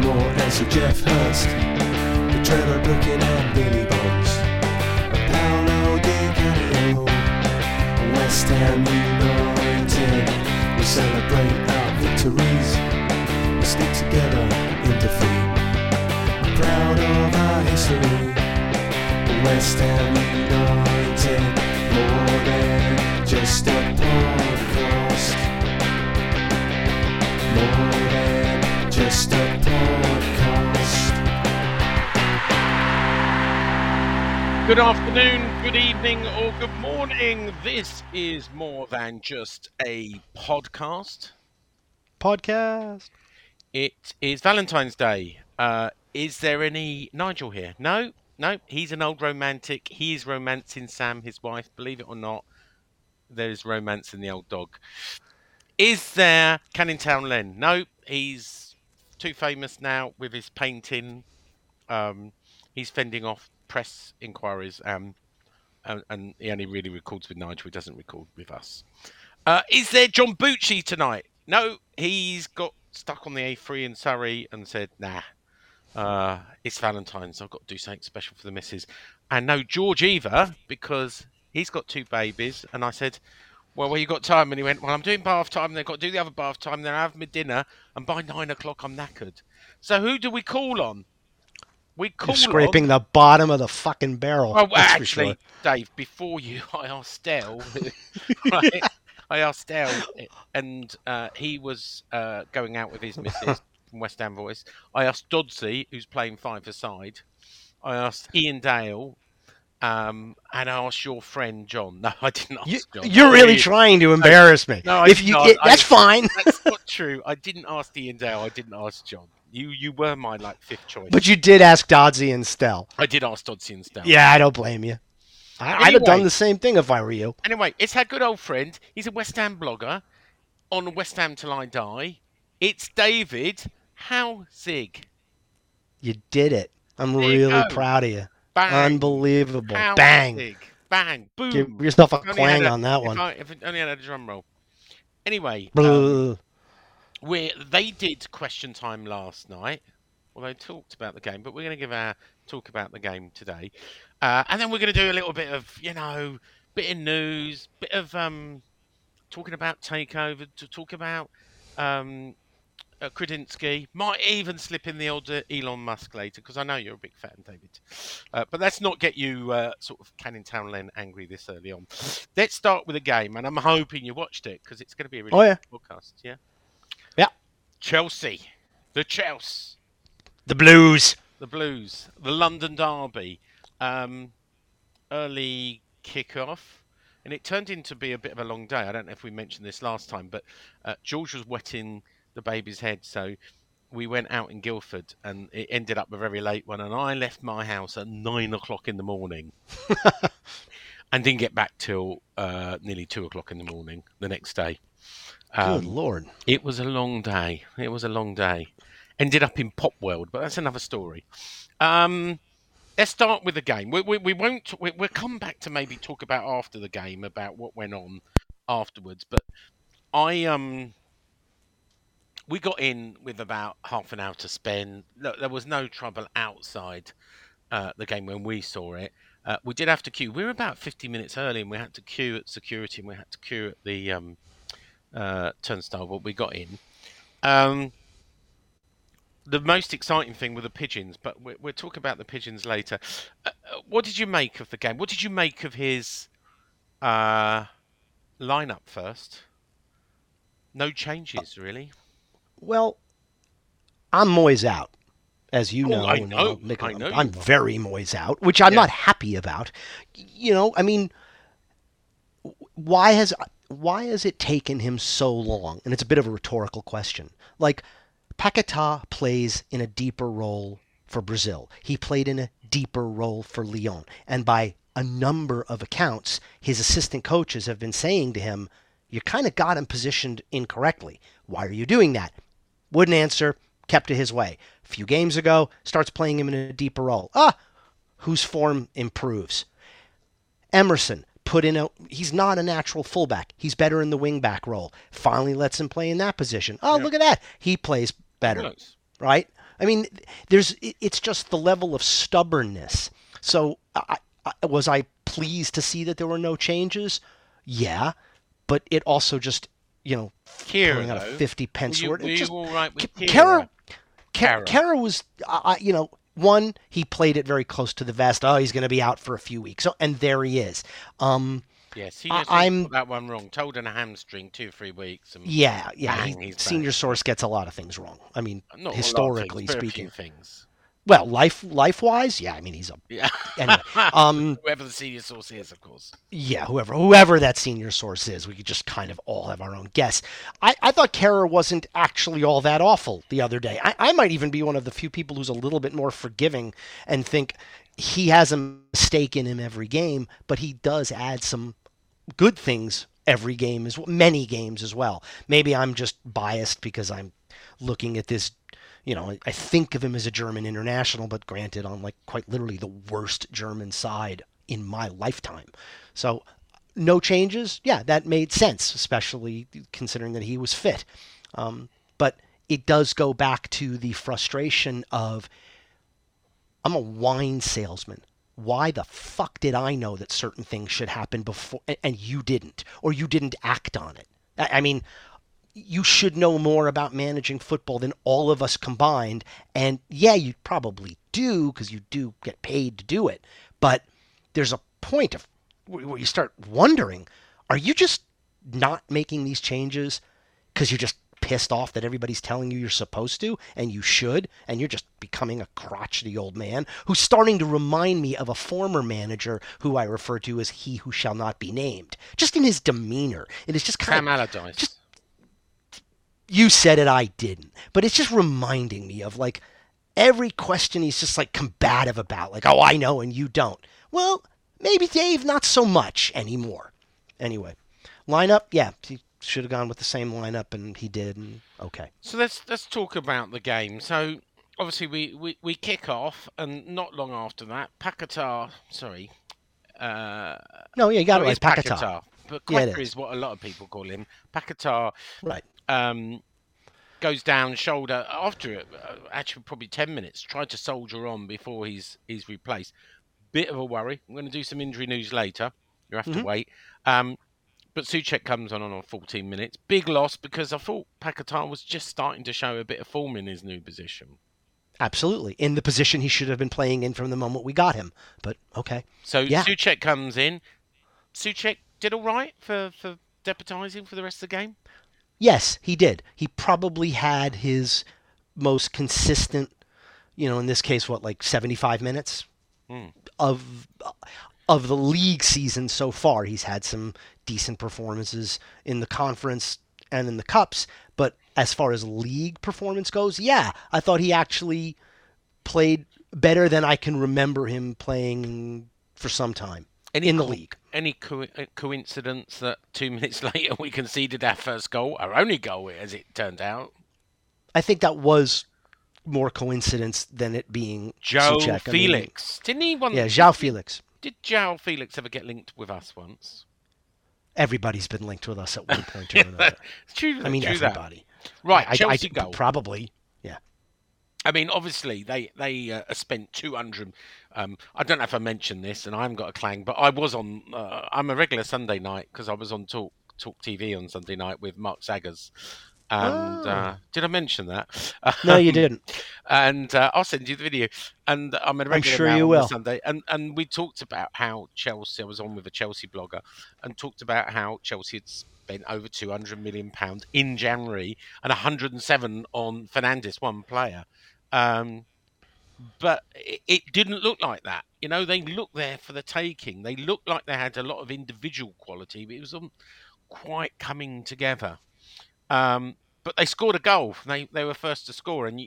Moore, Elsa, Jeff Hurst, the Trevor Brookin and Billy Bones, Paolo Di Canio, West Ham United. We celebrate our victories, we stick together in defeat. We're proud of our history, West Ham United, more than just a podcast, more than just a podcast. Good afternoon, good evening, or good morning. This is more than just a podcast. It is Valentine's Day. Is there any Nigel here? No. He's an old romantic. He is romancing Sam, his wife. Believe it or not, there is romance in the old dog. Is there Canning Town Len? No. He's too famous now with his painting. He's fending off press inquiries, and he only really records with Nigel. He doesn't record with us. Is there John Bucci tonight? No, he's got stuck on the A3 in Surrey and said, nah, it's Valentine's. I've got to do something special for the missus. And no George either, because he's got two babies. And I said, well, you got time? And he went, well, I'm doing bath time, and I've got to do the other bath time, then I have my dinner, and by 9 o'clock I'm knackered. So who do we call on? You're scraping the bottom of the fucking barrel. Oh, well, actually, sure. Dave, before you, I asked Dale. Right? I asked Dale, and he was going out with his missus from West Ham Voice. I asked Dodzy, who's playing 5-a-side. I asked Ian Dale. And I asked your friend John. No, I didn't ask John. You're really trying to embarrass me. No, that's fine. That's not true. I didn't ask Ian Dale. I didn't ask John. You were my fifth choice. But you did ask Dodzy and Stell. I did ask Dodzy and Stell. Yeah, I don't blame you. Anyway, I'd have done the same thing if I were you. Anyway, it's our good old friend. He's a West Ham blogger on West Ham Till I Die. It's David Hautzig. You did it. I'm really proud of you. Bang. Unbelievable. How bang. Big. Bang. Boom. Give yourself a clang on that one. If only I had a drum roll. Anyway, they did question time last night. Well, they talked about the game, but we're going to give our talk about the game today. And then we're going to do a little bit of, bit of news, bit of talking about takeover, to talk about Křetínský, might even slip in the old Elon Musk later, because I know you're a big fan, David. But let's not get you sort of Canning Town Len angry this early on. Let's start with a game, and I'm hoping you watched it, because it's going to be a really good podcast. Yeah? Yeah. Chelsea. The Chelsea. The Blues. The Blues. The London Derby. Early kick-off. And it turned into be a bit of a long day. I don't know if we mentioned this last time, but George was wetting the baby's head, so we went out in Guildford, and it ended up a very late one, and I left my house at 9 o'clock in the morning and didn't get back till nearly 2 o'clock in the morning the next day. Good Lord. It was a long day. Ended up in Pop World, but that's another story. Let's start with the game. We won't. We'll come back to maybe talk about after the game about what went on afterwards, but we got in with about half an hour to spend. Look, there was no trouble outside the game when we saw it. We did have to queue. We were about 50 minutes early, and we had to queue at security, and we had to queue at the turnstile, but we got in. The most exciting thing were the Pigeons, but we'll talk about the Pigeons later. What did you make of the game? What did you make of his lineup first? No changes, really. Well, I'm Moyes out, as you know. I know. I'm very Moyes out, which I'm not happy about. You know, I mean, why has it taken him so long? And it's a bit of a rhetorical question. Like, Paquetá plays in a deeper role for Brazil. He played in a deeper role for Lyon. And by a number of accounts, his assistant coaches have been saying to him, you kind of got him positioned incorrectly. Why are you doing that? Wouldn't answer, kept it his way. A few games ago, starts playing him in a deeper role. Whose form improves. Emerson, he's not a natural fullback. He's better in the wing-back role. Finally lets him play in that position. Look at that. He plays better, right? I mean, it's just the level of stubbornness. So was I pleased to see that there were no changes? Yeah, but it also just, you know, pulling out a 50-pence word. Kara was, you know, one, he played it very close to the vest. He's going to be out for a few weeks. So, and there he is. Yes, he got that one wrong. Told in a hamstring 2-3 weeks. And yeah. Senior source gets a lot of things wrong. I mean, not historically speaking. Things. Well, life-wise, yeah. I mean, he's a anyway. Whoever the senior source is, of course. Yeah, whoever that senior source is, we could just kind of all have our own guess. I thought Kara wasn't actually all that awful the other day. I might even be one of the few people who's a little bit more forgiving and think he has a mistake in him every game, but he does add some good things every game as well, many games as well. Maybe I'm just biased because I'm looking at this. You know, I think of him as a German international, but granted, on like quite literally the worst German side in my lifetime. So, no changes. Yeah, that made sense, especially considering that he was fit. But it does go back to the frustration of, I'm a wine salesman. Why the fuck did I know that certain things should happen before, and you didn't, or you didn't act on it? I mean, you should know more about managing football than all of us combined. And yeah, you probably do, because you do get paid to do it. But there's a point of where you start wondering, are you just not making these changes because you're just pissed off that everybody's telling you you're supposed to and you should, and you're just becoming a crotchety old man who's starting to remind me of a former manager who I refer to as he who shall not be named, just in his demeanor. And it's just kind Sam Allardyce. You said it, I didn't. But it's just reminding me of, like, every question he's just, like, combative about. Like, oh, I know, and you don't. Well, maybe, Dave, not so much anymore. Anyway, lineup, yeah, he should have gone with the same lineup, and he did, and okay. So let's talk about the game. So, obviously, we kick off, and not long after that, Paquetá, sorry. No, yeah, you got it right, Paquetá. But Quaker is what a lot of people call him. Paquetá. Right. Goes down shoulder after it, actually probably 10 minutes, tried to soldier on before he's replaced. Bit of a worry. I'm going to do some injury news later. You have to wait. But Souček comes on 14 minutes. Big loss, because I thought Paquetá was just starting to show a bit of form in his new position. Absolutely. In the position he should have been playing in from the moment we got him. But okay. So Souček comes in. Souček did all right for deputising for the rest of the game? Yes, he did. He probably had his most consistent, you know, in this case, 75 minutes of the league season so far. He's had some decent performances in the conference and in the cups, but as far as league performance goes, yeah, I thought he actually played better than I can remember him playing for some time. In the league. Any coincidence that 2 minutes later we conceded our first goal, our only goal, as it turned out? I think that was more coincidence than it being João Felix. I mean, João Felix. Did João Felix ever get linked with us once? Everybody's been linked with us at one point or another. It's true. I mean, everybody. That. Right, Chelsea goal. Probably, yeah. I mean, obviously, they spent 200. I don't know if I mentioned this, and I haven't got a clang, but I was on. I'm a regular Sunday night because I was on Talk Talk TV on Sunday night with Mark Saggers. And did I mention that? No, you didn't. And I'll send you the video. And I'm a regular on Sunday. And we talked about how Chelsea, I was on with a Chelsea blogger, and talked about how Chelsea had spent over £200 million in January and 107 on Fernandes, one player. But it didn't look like that. You know, they looked there for the taking. They looked like they had a lot of individual quality, but it wasn't quite coming together. But they scored a goal. They were first to score. And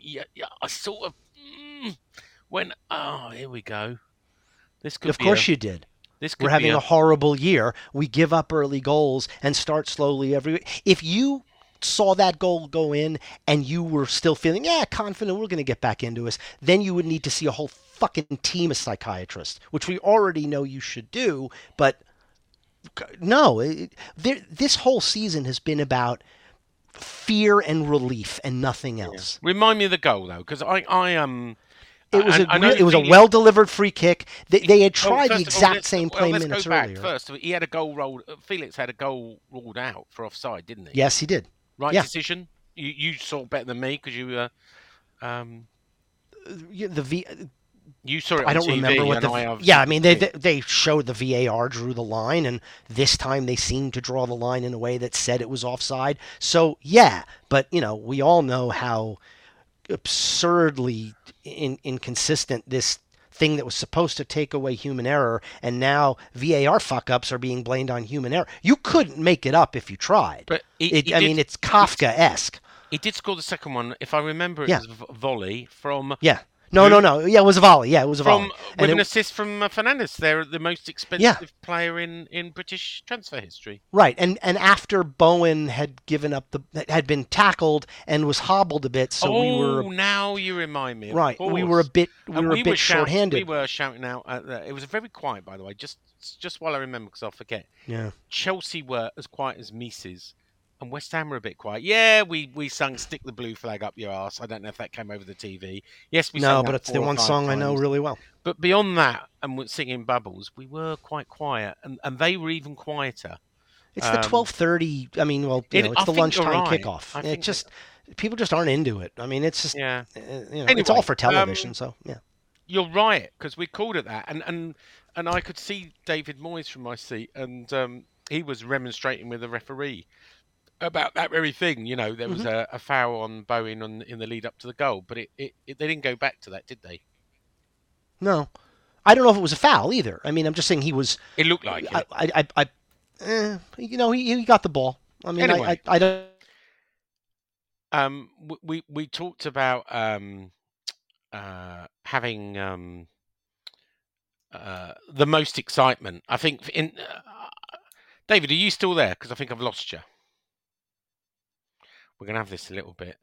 I sort of went, oh, here we go. This could. Of course you did. We're having a horrible year. We give up early goals and start slowly every week. If you saw that goal go in and you were still feeling, confident we're going to get back into us, then you would need to see a whole fucking team of psychiatrists, which we already know you should do. But no, this whole season has been about fear and relief and nothing else. Yeah. Remind me of the goal, though, because I It was a well-delivered free kick. They had tried the exact same play minutes earlier. First, he had a goal rolled. Felix had a goal ruled out for offside, didn't he? Yes, he did. Right decision. You saw better than me because you were. You saw it on TV, remember what I mean, they showed the VAR drew the line, and this time they seemed to draw the line in a way that said it was offside. So, yeah, but, you know, we all know how absurdly inconsistent this thing that was supposed to take away human error, and now VAR fuck-ups are being blamed on human error. You couldn't make it up if you tried. But I mean, it's Kafka-esque. He did score the second one. If I remember, it was a volley from... Yeah. No. Yeah, it was a volley. With an assist from Fernandes. They're the most expensive player in British transfer history. Right, and after Bowen had given up had been tackled and was hobbled a bit, so we were. Oh, now you remind me. Right, we were a bit shorthanded. We were shouting out. It was very quiet, by the way. Just while I remember, because I'll forget. Yeah. Chelsea were as quiet as Mises. And West Ham were a bit quiet. Yeah, we sung "Stick the Blue Flag Up Your Arse." I don't know if that came over the TV. Yes, we sang. No, but it's the one song times. I know really well. But beyond that, and we're singing Bubbles, we were quite quiet, and they were even quieter. It's the 12:30. I mean, it's the lunchtime kickoff. People just aren't into it. I mean, it's just anyway, it's all for television. You're right, because we called it that, and I could see David Moyes from my seat, and he was remonstrating with the referee about that very thing. You know, there was a foul on Bowen in the lead up to the goal, but they didn't go back to that, did they? No. I don't know if it was a foul either. I mean, I'm just saying he was... It looked like it. He got the ball. I mean, anyway, I don't... We talked about having the most excitement. I think... David, are you still there? Because I think I've lost you. We're going to have this a little bit.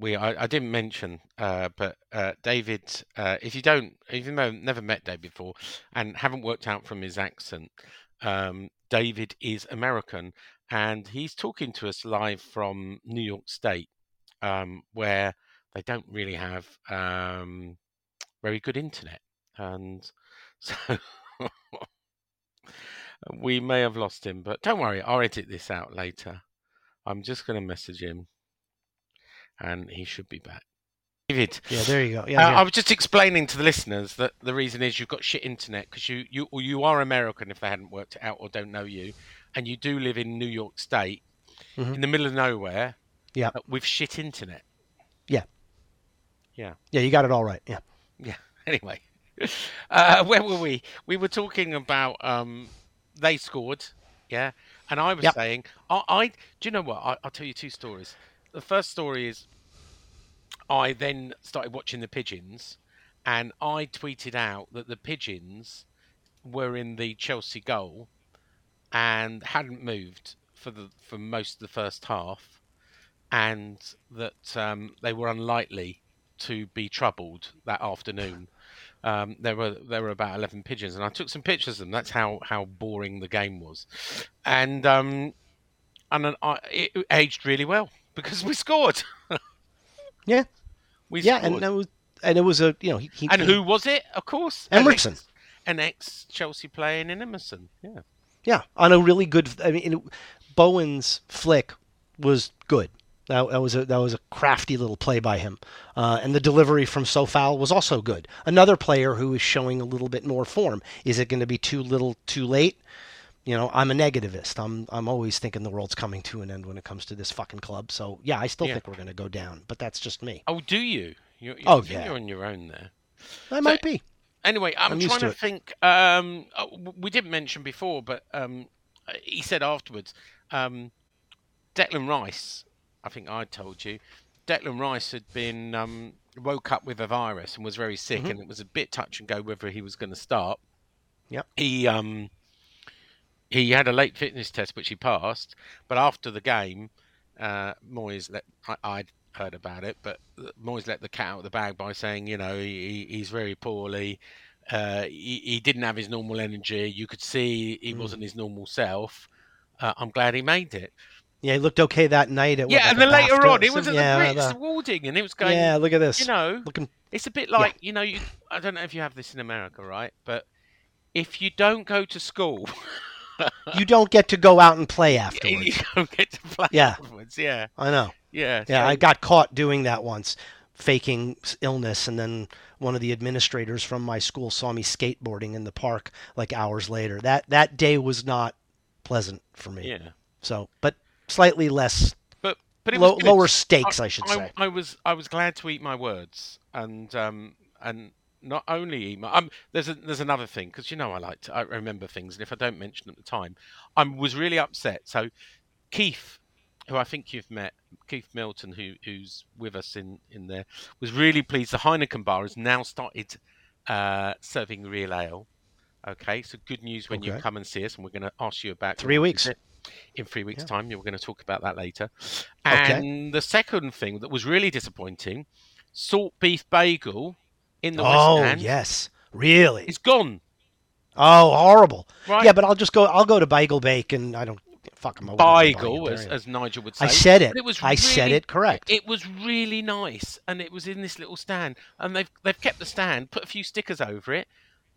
I didn't mention, but David, if you don't, even though I've never met David before and haven't worked out from his accent, David is American, and he's talking to us live from New York State, where they don't really have very good internet. And so... We may have lost him, but don't worry. I'll edit this out later. I'm just going to message him, and he should be back. David. Yeah, there you go. Yeah. I was just explaining to the listeners that the reason is you've got shit internet because you are American, if they hadn't worked it out or don't know you, and you do live in New York State, in the middle of nowhere, with shit internet. Yeah. Yeah. Yeah, you got it all right. Yeah. Yeah. Anyway, where were we? We were talking about... They scored, and I was saying, I do you know what? I'll tell you two stories. The first story is I then started watching the Pigeons, and I tweeted out that the Pigeons were in the Chelsea goal and hadn't moved for most of the first half, and that they were unlikely to be troubled that afternoon. There were about 11 pigeons, and I took some pictures of them. That's how boring the game was, and it aged really well because we scored. Scored. and it was who was it? Of course, Emerson, an ex Chelsea player in Emerson. Yeah, Yeah, on a really good. I mean, Bowen's flick was good. That was a crafty little play by him, and the delivery from Sofal was also good. Another player who is showing a little bit more form. Is it going to be too little, too late? You know, I'm a negativist. I'm always thinking the world's coming to an end when it comes to this fucking club. So yeah, I still think we're going to go down, but that's just me. Oh, do you? You're on your own there. I might be. Anyway, I'm trying to think. We didn't mention before, but he said afterwards, Declan Rice. I think I told you, Declan Rice had been woke up with a virus and was very sick, and it was a bit touch and go whether he was going to start. Yep. He had a late fitness test which he passed, but after the game, Moyes I'd heard about it, but Moyes let the cat out of the bag by saying, you know, he's very poorly. He didn't have his normal energy. You could see he wasn't his normal self. I'm glad he made it. Yeah, he looked okay that night. It was at the Brits Awarding, and it was going... Yeah, look at this. You know, it's a bit like, you know, I don't know if you have this in America, right? But if you don't go to school... you don't get to go out and play afterwards. You don't get to play afterwards, yeah. I know. Yeah. Yeah, so... I got caught doing that once, faking illness, and then one of the administrators from my school saw me skateboarding in the park like hours later. That day was not pleasant for me. Yeah. So, but... slightly less, but it was lower stakes, I should say. I was glad to eat my words, and not only eat my. There's another thing, because you know I remember things, and if I don't mention at the time, I was really upset. So Keith, who I think you've met, Keith Milton, who's with us in there, was really pleased. The Heineken bar has now started serving real ale. Okay, so good news when you come and see us, and we're going to ask you about 3 weeks. In 3 weeks' time, we're going to talk about that later. And the second thing that was really disappointing, salt beef bagel in the West Ham. Oh, yes. Really? It's gone. Oh, horrible. Right? Yeah, but I'll go to Bagel Bake, and I don't... Fuck, I'm bagel, as Nigel would say. I said it. I said it correct. It was really nice, and it was in this little stand. And they've kept the stand, put a few stickers over it,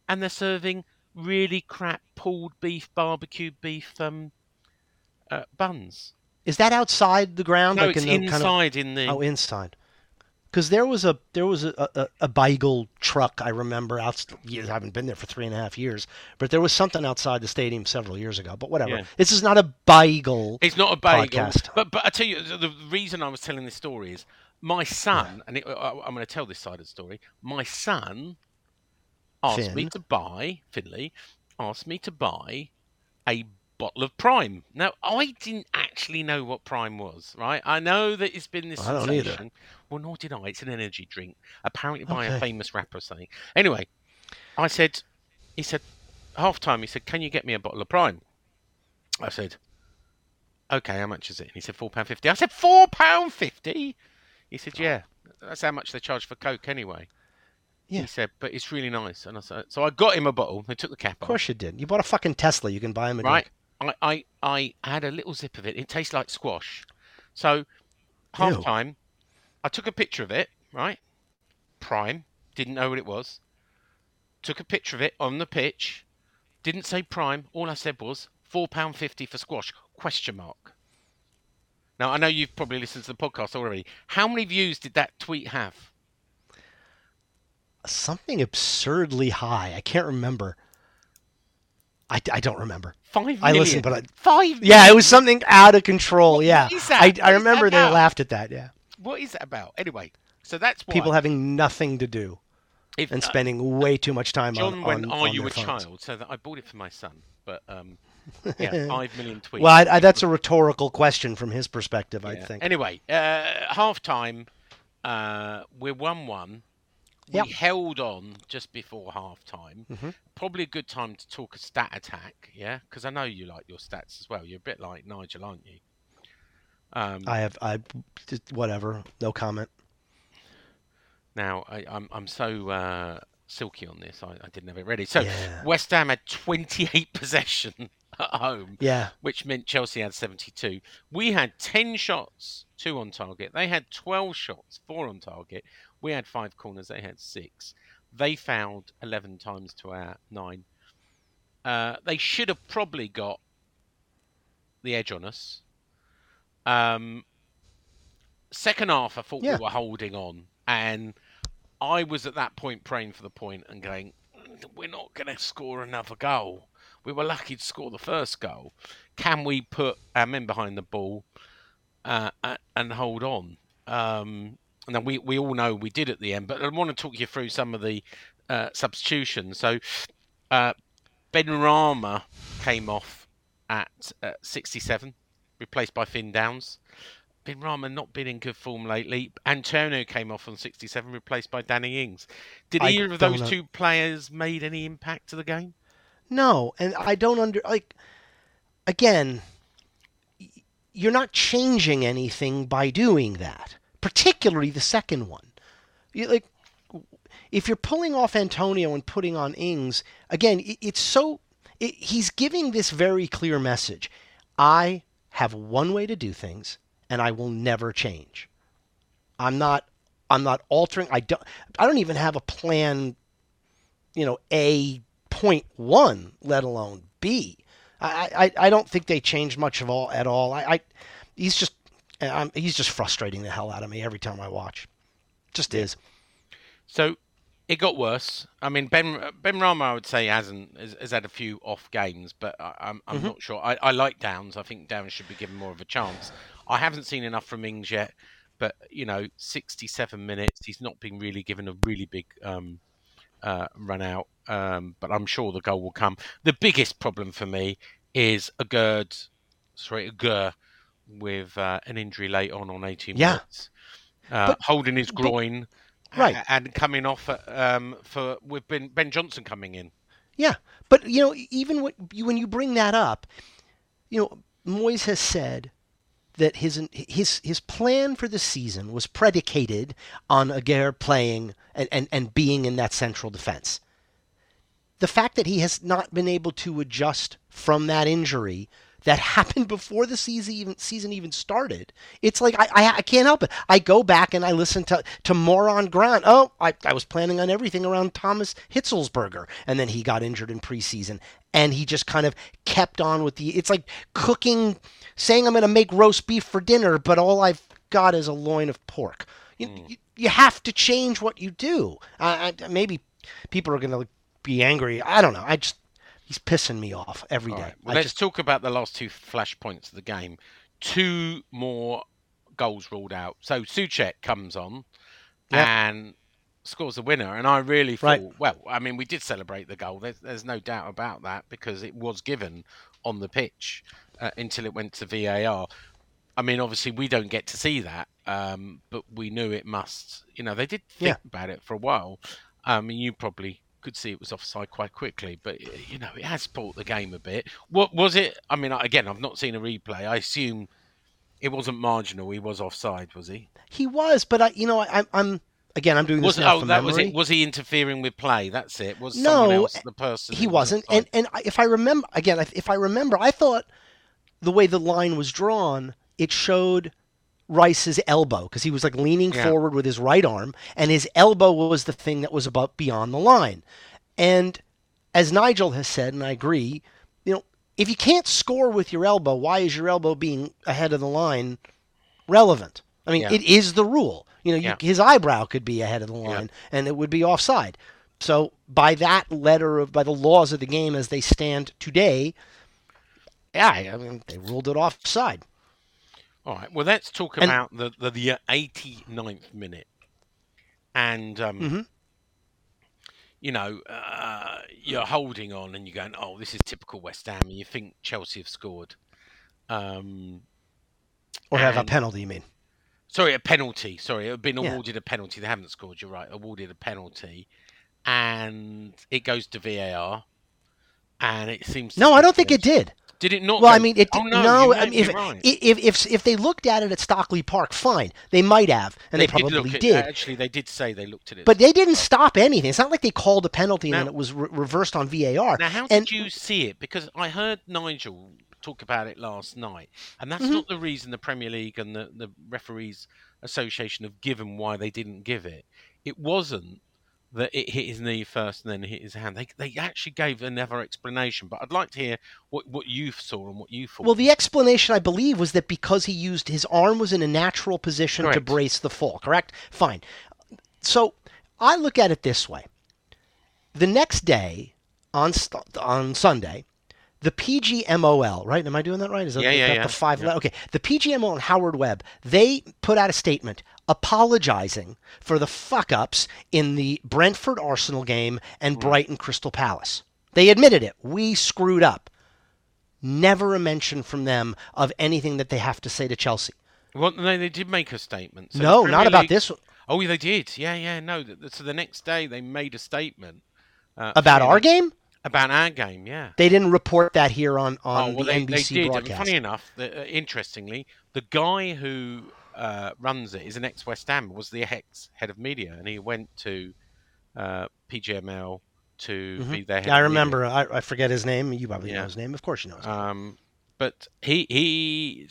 and they're serving really crap pulled beef, barbecue beef... buns. Is that outside the ground? No, like it's inside. Because there was a bagel truck, I remember. I haven't been there for 3.5 years, but there was something outside the stadium several years ago. But whatever. Yeah. This is not a bagel. It's not a bagel. Podcast. But I tell you, the reason I was telling this story is my son, I'm going to tell this side of the story. My son asked me to buy a bottle of Prime. Now, I didn't actually know what Prime was, right? I know that it's been this sensation. I don't either. Well, nor did I. It's an energy drink, apparently by a famous rapper or something. Anyway, he said, half-time, he said, can you get me a bottle of Prime? I said, okay, how much is it? And he said, £4.50. I said, £4.50? He said, yeah, that's how much they charge for Coke anyway. Yeah. He said, but it's really nice. And I said, so I got him a bottle. I took the cap off. Of course you did. You bought a fucking Tesla. You can buy him a drink. I had a little sip of it. It tastes like squash. So, half time, I took a picture of it, right? Prime. Didn't know what it was. Took a picture of it on the pitch. Didn't say Prime. All I said was £4.50 for squash. ? Now, I know you've probably listened to the podcast already. How many views did that tweet have? Something absurdly high. I can't remember. I don't remember. 5 million. I listened, but 5 million. Yeah, it was something out of control. What is that? I remember they laughed at that. Yeah. What is that about? Anyway, so that's why people having nothing to do and spending way too much time on their phones. So that I bought it for my son, but yeah, 5 million tweets. Well, that's a rhetorical question from his perspective, I think. Anyway, half time, we're 1-1. We held on just before half-time. Mm-hmm. Probably a good time to talk a stat attack, yeah? Because I know you like your stats as well. You're a bit like Nigel, aren't you? Whatever. No comment. Now, I'm so silky on this. I didn't have it ready. So, West Ham had 28 possession at home, which meant Chelsea had 72. We had 10 shots, 2 on target. They had 12 shots, 4 on target. We had 5 corners. They had 6. They fouled 11 times to our 9. They should have probably got the edge on us. Second half, I thought we were holding on. And I was at that point praying for the point and going, we're not going to score another goal. We were lucky to score the first goal. Can we put our men behind the ball and hold on? And then we all know we did at the end. But I want to talk you through some of the substitutions. So Benrahma came off at 67, replaced by Flynn Downes. Benrahma not been in good form lately. Antonio came off on 67, replaced by Danny Ings. Did either of those two players made any impact to the game? No, and I don't again, you're not changing anything by doing that, particularly the second one. If you're pulling off Antonio and putting on Ings, again, he's giving this very clear message. I have one way to do things, and I will never change. I'm not altering. I don't even have a plan, A point one, let alone B. I don't think they changed much of all at all. He's just frustrating the hell out of me every time I watch. Just is. So it got worse. I mean, Benrahma, I would say, has had a few off games, but I'm not sure. I like Downes. I think Downes should be given more of a chance. I haven't seen enough from Ings yet, but 67 minutes. He's not been really given a really big run out, but I'm sure the goal will come. The biggest problem for me is Agger with an injury late on 18 minutes, holding his groin, right, and coming off with Ben Johnson coming in. Yeah, but even when you bring that up, Moyes has said that his plan for the season was predicated on Agger playing and being in that central defense. The fact that he has not been able to adjust from that injury that happened before the season even started, it's like I can't help it. I go back and I listen to Moron Grant. Oh, I was planning on everything around Thomas Hitzelsberger, and then he got injured in preseason, and he just kind of kept on with it's like cooking, saying I'm going to make roast beef for dinner, but all I've got is a loin of pork. You have to change what you do. Maybe people are going to be angry. I don't know. He's pissing me off every day. Right. Well, let's talk about the last two flashpoints of the game. Two more goals ruled out. So Souček comes on and scores the winner. And I really thought, we did celebrate the goal. There's no doubt about that because it was given on the pitch until it went to VAR. I mean, obviously, we don't get to see that, but we knew it must. They did think about it for a while. You probably could see it was offside quite quickly, but it has brought the game a bit. What was it? I mean, again, I've not seen a replay. I assume it wasn't marginal. He was offside, was he? He was, but I'm doing this now from memory. Was it? Was he interfering with play? That's it. Was someone else the person? He wasn't. And if I remember, I thought the way the line was drawn, it showed Rice's elbow, because he was leaning forward with his right arm, and his elbow was the thing that was about beyond the line. And as Nigel has said, and I agree, if you can't score with your elbow, why is your elbow being ahead of the line relevant? I mean, it is the rule. His eyebrow could be ahead of the line, and it would be offside. So by that letter by the laws of the game as they stand today, they ruled it offside. All right, well, let's talk about the 89th minute. And, you're holding on and you're going, oh, this is typical West Ham. And you think Chelsea have scored. Have a penalty, you mean? Sorry, a penalty. Sorry, it had been awarded a penalty. They haven't scored, you're right. Awarded a penalty. And it goes to VAR. And it seems... No, I don't think it did. Did it not? Well, go, I mean, it did, oh, no. I mean, if they looked at it at Stockley Park, fine, they might have, and they probably did. Actually, they did say they looked at it, but they didn't stop anything. It's not like they called a penalty and then it was reversed on VAR. Now, how did you see it? Because I heard Nigel talk about it last night, and that's not the reason the Premier League and the Referees Association have given why they didn't give it. It wasn't that it hit his knee first and then hit his hand. They actually gave another explanation, but I'd like to hear what you saw and what you thought. Well, the explanation, I believe, was that because he used his arm was in a natural position to brace the fall, correct? Fine. So I look at it this way. The next day, on Sunday, the PGMOL, right? Am I doing that right? Is that the five? Yeah. Okay. The PGMOL and Howard Webb, they put out a statement apologizing for the fuck-ups in the Brentford-Arsenal game and Brighton-Crystal Palace. They admitted it. We screwed up. Never a mention from them of anything that they have to say to Chelsea. Well, no, they did make a statement. So no, not about this one. Oh, they did. Yeah, no. So the next day they made a statement. About our game? About our game, yeah. They didn't report that here on the NBC broadcast. And funny enough, interestingly, the guy who runs it is an ex-West Ham, was the ex-head of media, and he went to PGML to be their head of media. I remember. I forget his name. You probably know his name. Of course you know his name. But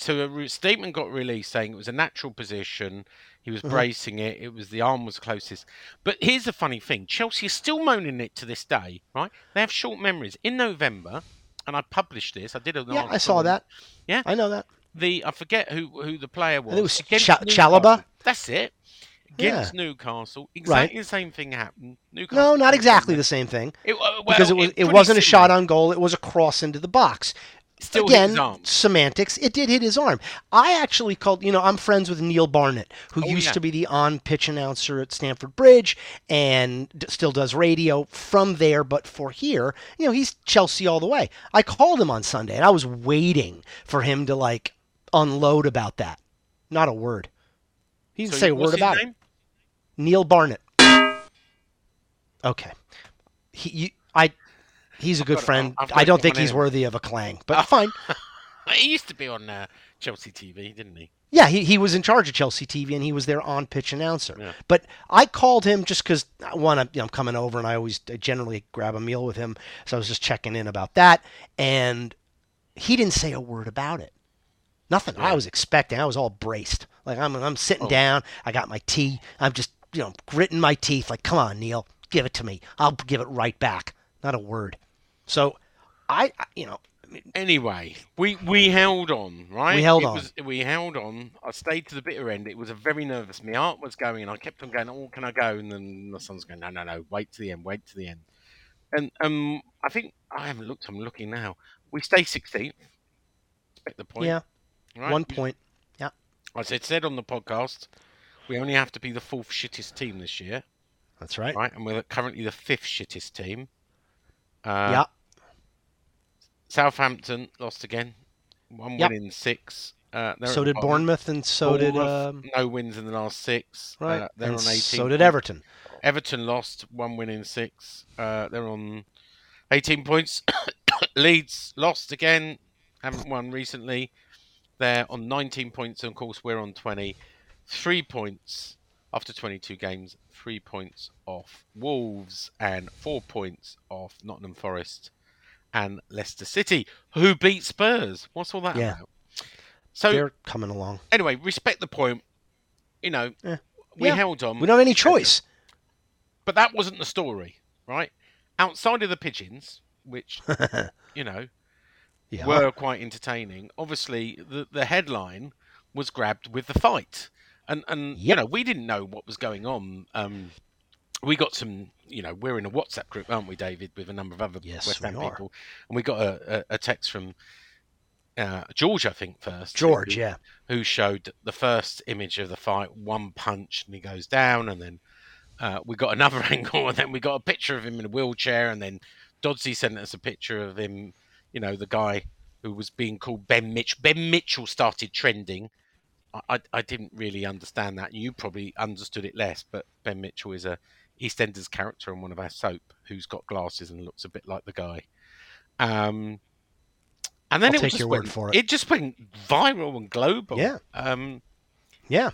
so a statement got released saying it was a natural position. He was bracing it. It was the arm was closest. But here's the funny thing. Chelsea is still moaning it to this day, right? They have short memories. In November, and I published this. I did an article. Yeah, I saw that. Yeah? I know that. I forget who the player was. It was Chalobah. That's it. Against Newcastle. Exactly the same thing happened. Newcastle. No, not exactly the same thing. Because it wasn't a shot on goal. It was a cross into the box. Still again, semantics. It did hit his arm. I actually called, I'm friends with Neil Barnett, who used to be the on-pitch announcer at Stamford Bridge and still does radio from there, but for here, he's Chelsea all the way. I called him on Sunday, and I was waiting for him to, unload about that. Not a word. He didn't say a word about it. Neil Barnett. Okay. He's a good friend. I don't think he's worthy of a clang, but fine. He used to be on Chelsea TV, didn't he? Yeah, he was in charge of Chelsea TV, and he was their on-pitch announcer. Yeah. But I called him just because, one, I'm coming over, and I generally grab a meal with him, so I was just checking in about that, and he didn't say a word about it. Nothing. Yeah. I was expecting. I was all braced. I'm sitting down. I got my tea. I'm just, gritting my teeth. Come on, Neil. Give it to me. I'll give it right back. Not a word. So, Anyway, we held on, right? We held on. I stayed to the bitter end. It was a very nervous. My heart was going, and I kept on going, oh, can I go? And then my son's going, no, wait to the end. And I think, I haven't looked, I'm looking now. We stay 16th at the point. Yeah, right? 1 point. Yeah. As I said on the podcast, we only have to be the fourth shittest team this year. That's right. Right, and we're currently the fifth shittest team. Southampton lost again. One win in six. So did Bournemouth, and so did... no wins in the last six. Right. They're on 18. So did Everton. Everton lost. One win in six. They're on 18 points. Leeds lost again. Haven't won recently. They're on 19 points. And, of course, we're on 20. 3 points after 22 games. 3 points off Wolves and 4 points off Nottingham Forest and Leicester City, who beat Spurs. What's all that about? So they're coming along. Anyway, respect the point. We held on. We don't have any choice. But that wasn't the story, right? Outside of the pigeons, which, were quite entertaining, obviously the headline was grabbed with the fight. And we didn't know what was going on. We got some, we're in a WhatsApp group, aren't we, David, with a number of other West Ham people. And we got a text from George, I think, first. George, who showed the first image of the fight, one punch, and he goes down. And then we got another angle, and then we got a picture of him in a wheelchair. And then Dodzy sent us a picture of him, the guy who was being called Ben Mitchell. Ben Mitchell started trending. I didn't really understand that. You probably understood it less, but Ben Mitchell is a EastEnders character on one of our soap who's got glasses and looks a bit like the guy. And then it just went viral and global. Yeah.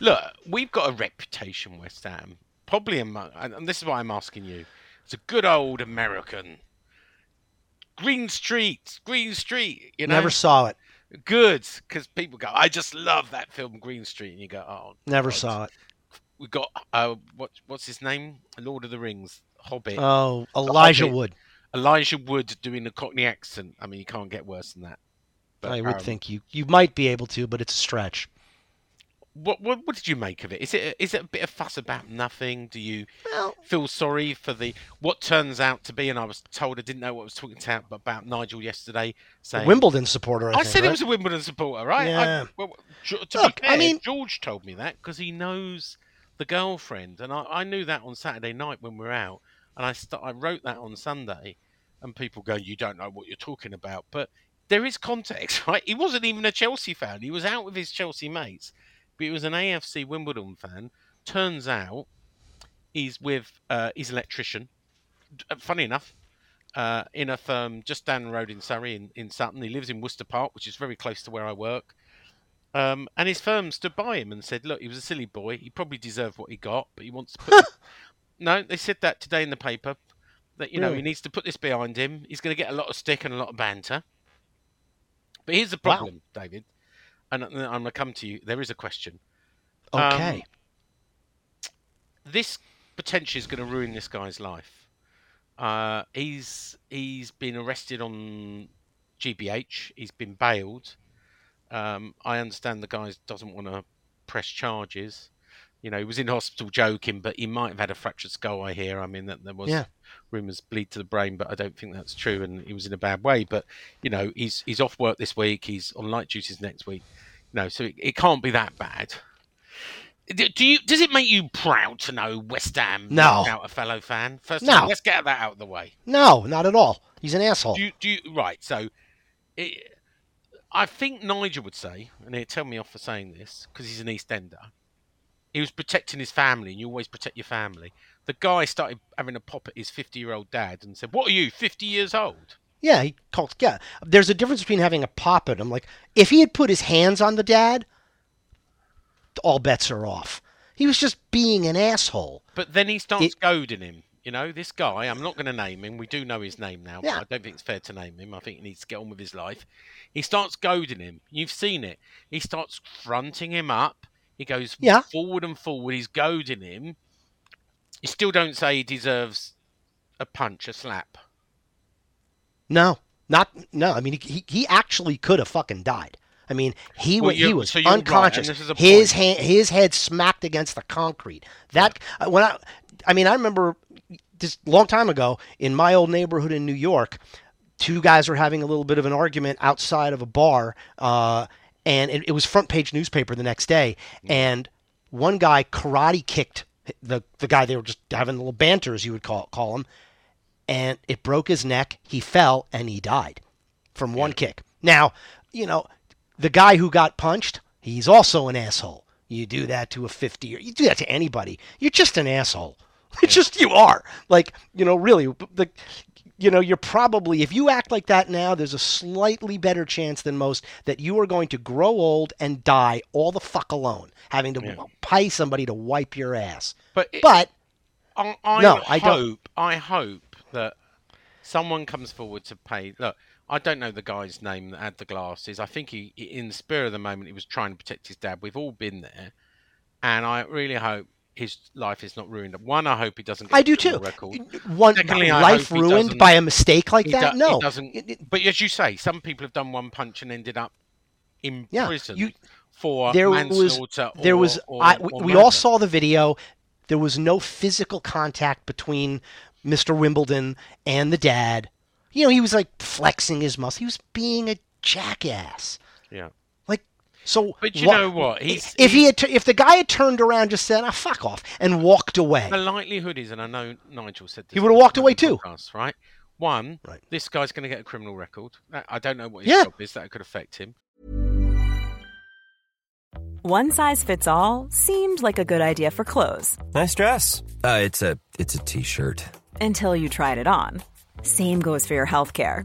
Look, we've got a reputation, West Ham. Probably among, and this is why I'm asking you. It's a good old American. Green Street. Never saw it. Good, because people go, I just love that film Green Street, and you go, oh, never saw it. we got what's his name? Lord of the Rings, Hobbit. Oh, Elijah Hobbit. Wood. Elijah Wood doing a Cockney accent. I mean, you can't get worse than that. But, I would think you might be able to, but it's a stretch. What did you make of it? Is it a bit of fuss about nothing? Do you feel sorry for what turns out to be? And I was told I didn't know what I was talking about Nigel yesterday. Saying Wimbledon supporter. I think, said he was a Wimbledon supporter, right? Yeah. George told me that because he knows the girlfriend, and I knew that on Saturday night when we were out, and I wrote that on Sunday, and people go, "You don't know what you're talking about," but there is context, right? He wasn't even a Chelsea fan. He was out with his Chelsea mates. But he was an AFC Wimbledon fan. Turns out he's with his electrician. Funny enough, in a firm just down the road in Surrey, in Sutton. He lives in Worcester Park, which is very close to where I work. And his firm stood by him and said, look, he was a silly boy. He probably deserved what he got, but he wants to put... No, they said that today in the paper, that, you know, he needs to put this behind him. He's going to get a lot of stick and a lot of banter. But here's the problem, David. And I'm going to come to you. There is a question. Okay. This potentially is going to ruin this guy's life. He's been arrested on GBH. He's been bailed. I understand the guy doesn't want to press charges. You know, he was in hospital joking, but he might have had a fractured skull, I hear. I mean, that there was rumours bleed to the brain, but I don't think that's true, and he was in a bad way. But, you know, he's off work this week. He's on light duties next week. You know, so it can't be that bad. Does it make you proud to know West Ham without a fellow fan? First of all, let's get that out of the way. No, not at all. He's an asshole. Right, so... I think Nigel would say, and he'll tell me off for saying this, because he's an East Ender... He was protecting his family, and you always protect your family. The guy started having a pop at his 50-year-old dad and said, what are you, 50 years old? Yeah, he called. Yeah, there's a difference between having a pop at him. Like, if he had put his hands on the dad, all bets are off. He was just being an asshole. But then he starts goading him. You know, this guy, I'm not going to name him. We do know his name now, but I don't think it's fair to name him. I think he needs to get on with his life. He starts goading him. You've seen it. He starts fronting him up. He goes forward and forward. He's goading him. You still don't say he deserves a punch, a slap. No. I mean, he actually could have fucking died. I mean, he was unconscious. Right, his head smacked against the concrete. I remember this long time ago in my old neighborhood in New York, two guys were having a little bit of an argument outside of a bar. And it was front page newspaper the next day. And one guy karate kicked the guy. They were just having a little banter, as you would call him. And it broke his neck. He fell and he died from one kick. Now, you know, the guy who got punched, he's also an asshole. You do that to a 50-year-old. You do that to anybody. You're just an asshole. It's just you are. Like, you know, really, you know, you're probably, if you act like that now, there's a slightly better chance than most that you are going to grow old and die all the fuck alone, having to pay somebody to wipe your ass. I hope that someone comes forward to pay. Look, I don't know the guy's name that had the glasses. I think he, in the spirit of the moment, he was trying to protect his dad. We've all been there. And I really hope his life is not ruined. One, I hope he doesn't. I do too. Secondly, life ruined by a mistake like that? No. It doesn't. But as you say, some people have done one punch and ended up in prison for manslaughter. We all saw the video. There was no physical contact between Mr. Wimbledon and the dad. You know, he was like flexing his muscle. He was being a jackass. Yeah. So, but know what? If the guy had turned around and just said, "Ah, fuck off," and walked away, the likelihood is, and I know Nigel said this, he would have walked away too. Right? This guy's going to get a criminal record. I don't know what his job is that could affect him. One size fits all seemed like a good idea for clothes. Nice dress. It's a t-shirt. Until you tried it on. Same goes for your healthcare.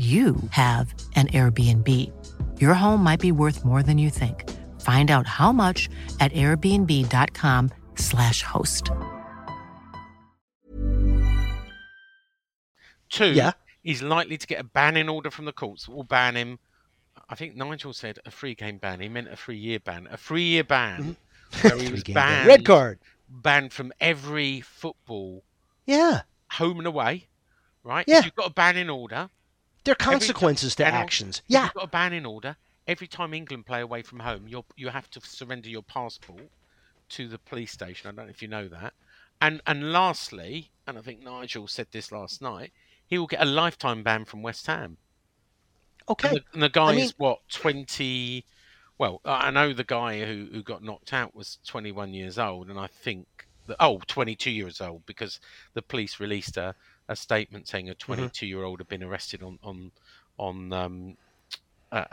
you have an Airbnb. Your home might be worth more than you think. Find out how much at airbnb.com/host. Two, he's likely to get a banning order from the courts. We'll ban him. I think Nigel said a 3-game ban. He meant a 3-year ban. A 3-year ban. Mm-hmm. Where he was banned. Red card. Banned from every football. Yeah. Home and away. Right? Yeah. If you've got a banning order. There are consequences to actions. Yeah. You've got a banning order. Every time England play away from home, you have to surrender your passport to the police station. I don't know if you know that. And lastly, and I think Nigel said this last night, he will get a lifetime ban from West Ham. Okay. And the guy is, what, 20... Well, I know the guy who got knocked out was 21 years old, and I think... 22 years old, because the police released a statement saying a 22-year-old had been arrested on an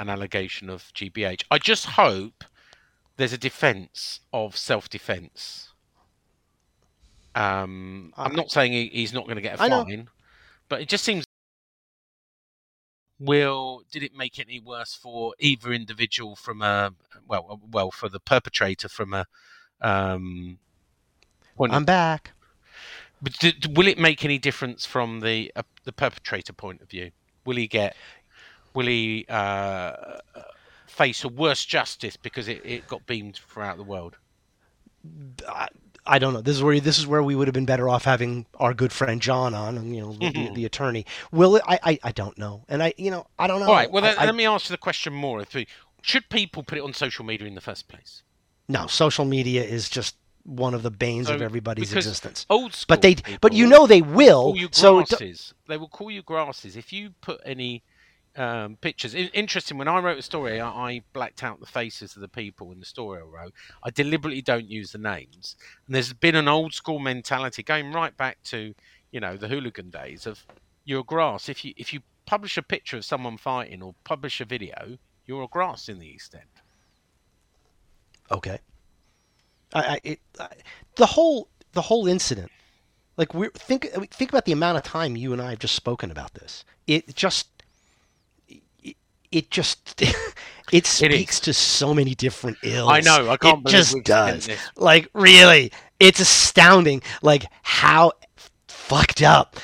allegation of GBH. I just hope there's a defence of self-defence. I'm not saying he's not going to get a fine, but it just seems... Did it make it any worse for either individual from for the perpetrator from a... I'm back. But will it make any difference from the perpetrator point of view? Will he face a worse justice because it got beamed throughout the world? I don't know. This is where we would have been better off having our good friend John on, the attorney. Will it? I don't know, and I don't know. All right. Well, let me answer the question more. Should people put it on social media in the first place? No, social media is just one of the banes of everybody's existence. Old school they will. Call you grasses. They will call you grasses if you put any pictures. Interesting. When I wrote a story, I blacked out the faces of the people in the story I wrote. I deliberately don't use the names. And there's been an old school mentality going right back to the hooligan days of you're a grass. If you publish a picture of someone fighting or publish a video, you're a grass in the East End. Okay. The whole incident, like think about the amount of time you and I have just spoken about this. It speaks to so many different ills. I know. I can't believe it just does. Like really, it's astounding. Like how fucked up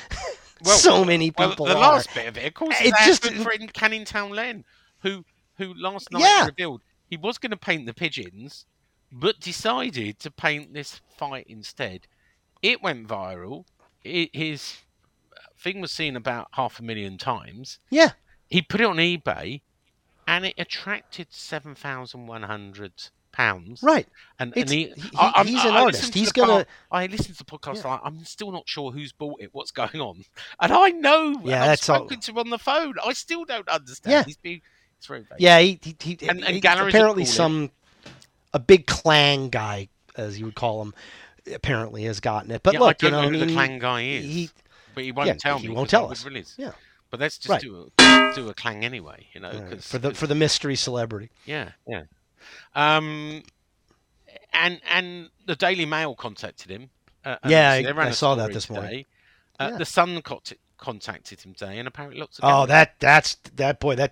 so many people are. The last bit of it, of course, it's Canning Town Len, who last night revealed he was going to paint the pigeons, but decided to paint this fight instead. It went viral. His thing was seen about 500,000 times. Yeah. He put it on eBay, and it attracted £7,100. Right. And he's an artist. I listened to the podcast. Yeah. Like, I'm still not sure who's bought it, what's going on. And I know. Yeah, I've spoken to him on the phone. I still don't understand. Yeah. It's very vague. Yeah. He apparently a big Clang guy, as you would call him, apparently has gotten it. But look, I don't know who the Clang guy is. But he won't tell me. He won't tell us. Yeah. But let's just do a Clang anyway, cause, for the mystery celebrity. Yeah, yeah. And the Daily Mail contacted him. I saw that this morning. The Sun contacted him today, and apparently lots of that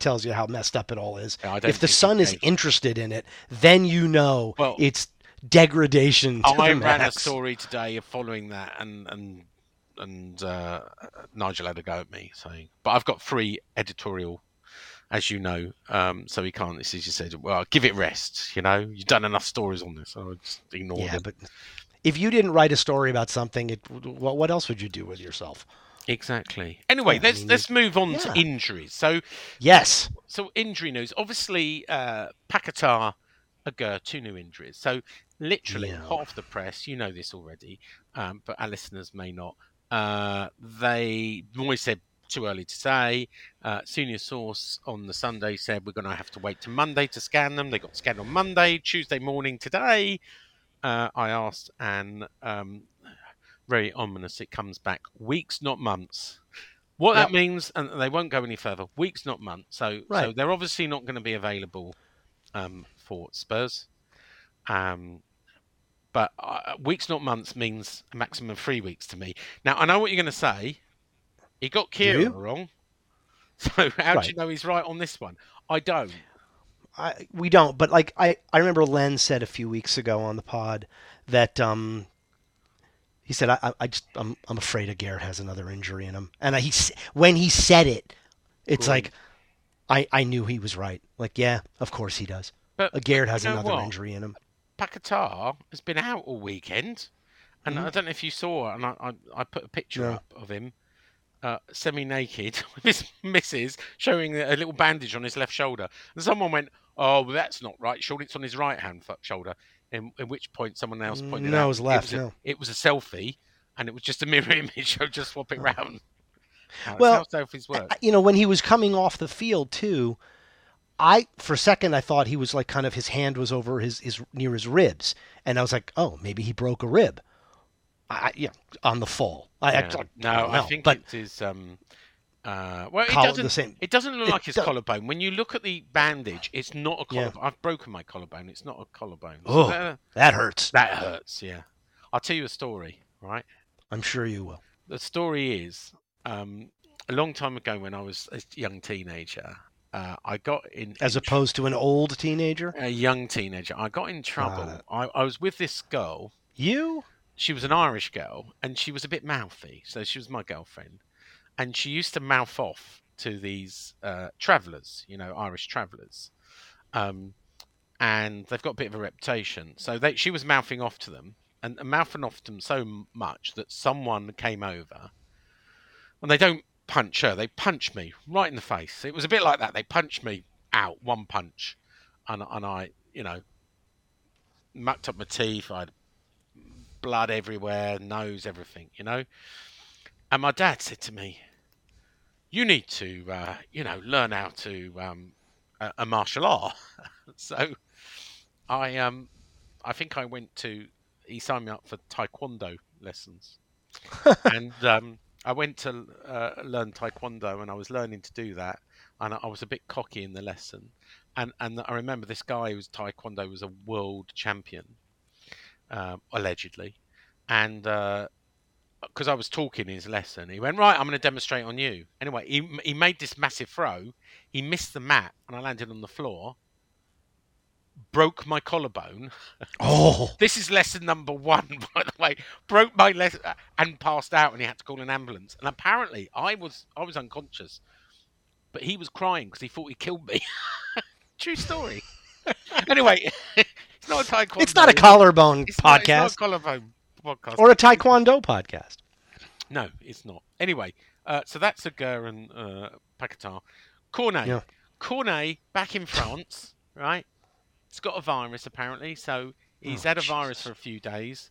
tells you how messed up it all is. If the Sun is interested in it, then it's degradation to the max. I ran a story today following that, and and Nigel had a go at me saying, but I've got free editorial, as you know, so he can't. As you said, well, give it rest. You know, you've done enough stories on this. So I just ignored it. But if you didn't write a story about something, what else would you do with yourself? Exactly. Anyway, let's move on to injuries. So yes, so injury news. Obviously, Paquetá, Agger, two new injuries. So literally half the press, you know this already, but our listeners may not. Moyes said too early to say. Senior source on the Sunday said we're going to have to wait to Monday to scan them. They got scanned on Monday, Tuesday morning today. I asked and. Very ominous. It comes back weeks, not months. What that means, and they won't go any further. Weeks, not months. So they're obviously not going to be available for Spurs. But weeks, not months, means a maximum of 3 weeks to me. Now I know what you're going to say. He got Kieran wrong. So how do you know he's right on this one? We don't. But like I remember Len said a few weeks ago on the pod that. He said, "I'm afraid Agger has another injury in him." And when he said it, it's like, I knew he was right. Like, yeah, of course he does. But Agger has another injury in him. Paquetá has been out all weekend, and I don't know if you saw. And I put a picture up of him, semi-naked with his missus, showing a little bandage on his left shoulder. And someone went, "Oh, well, that's not right. Surely it's on his right hand shoulder." In which point someone else pointed out it was left. It was a selfie, and it was just a mirror image. So just swap it round. Well, that's how selfies work. You know, when he was coming off the field too, for a second I thought he was like kind of his hand was over his near his ribs, and I was like, oh, maybe he broke a rib. On the fall. I think it is. Well, it doesn't look like his collarbone. When you look at the bandage, it's not a collarbone. I've broken my collarbone. It's not a collarbone. Oh, that hurts. That hurts, yeah. I'll tell you a story, right? I'm sure you will. The story is, a long time ago when I was a young teenager, I got in... As opposed to an old teenager? A young teenager. I got in trouble. I was with this girl. She was an Irish girl, and she was a bit mouthy, so she was my girlfriend. And she used to mouth off to these travellers, you know, Irish travellers. And they've got a bit of a reputation. So she was mouthing off to them and mouthing off to them so much that someone came over. And they don't punch her. They punch me right in the face. It was a bit like that. They punched me out, one punch. And I, you know, mucked up my teeth. I had blood everywhere, nose, everything, you know. And my dad said to me, you need to, you know, learn how to a martial art. So I think I went to, he signed me up for Taekwondo lessons. And I went to learn Taekwondo, and I was learning to do that. And I was a bit cocky in the lesson. And I remember this guy whose Taekwondo was a world champion, allegedly. And... because I was talking his lesson, he went, right, I'm going to demonstrate on you. Anyway, he made this massive throw. He missed the mat, and I landed on the floor. Broke my collarbone. Oh! This is lesson number one, by the way. Broke my lesson and passed out, and he had to call an ambulance. And apparently, I was unconscious, but he was crying because he thought he killed me. True story. Anyway, it's not a Taekwondo. It's not a collarbone podcast. It's not a collarbone podcast. Or a Taekwondo podcast. No, it's not. Anyway, so that's Agger and Paquetá. Cornet. Yeah. Cornet, back in France, right? It's got a virus, apparently. So he's had a virus for a few days.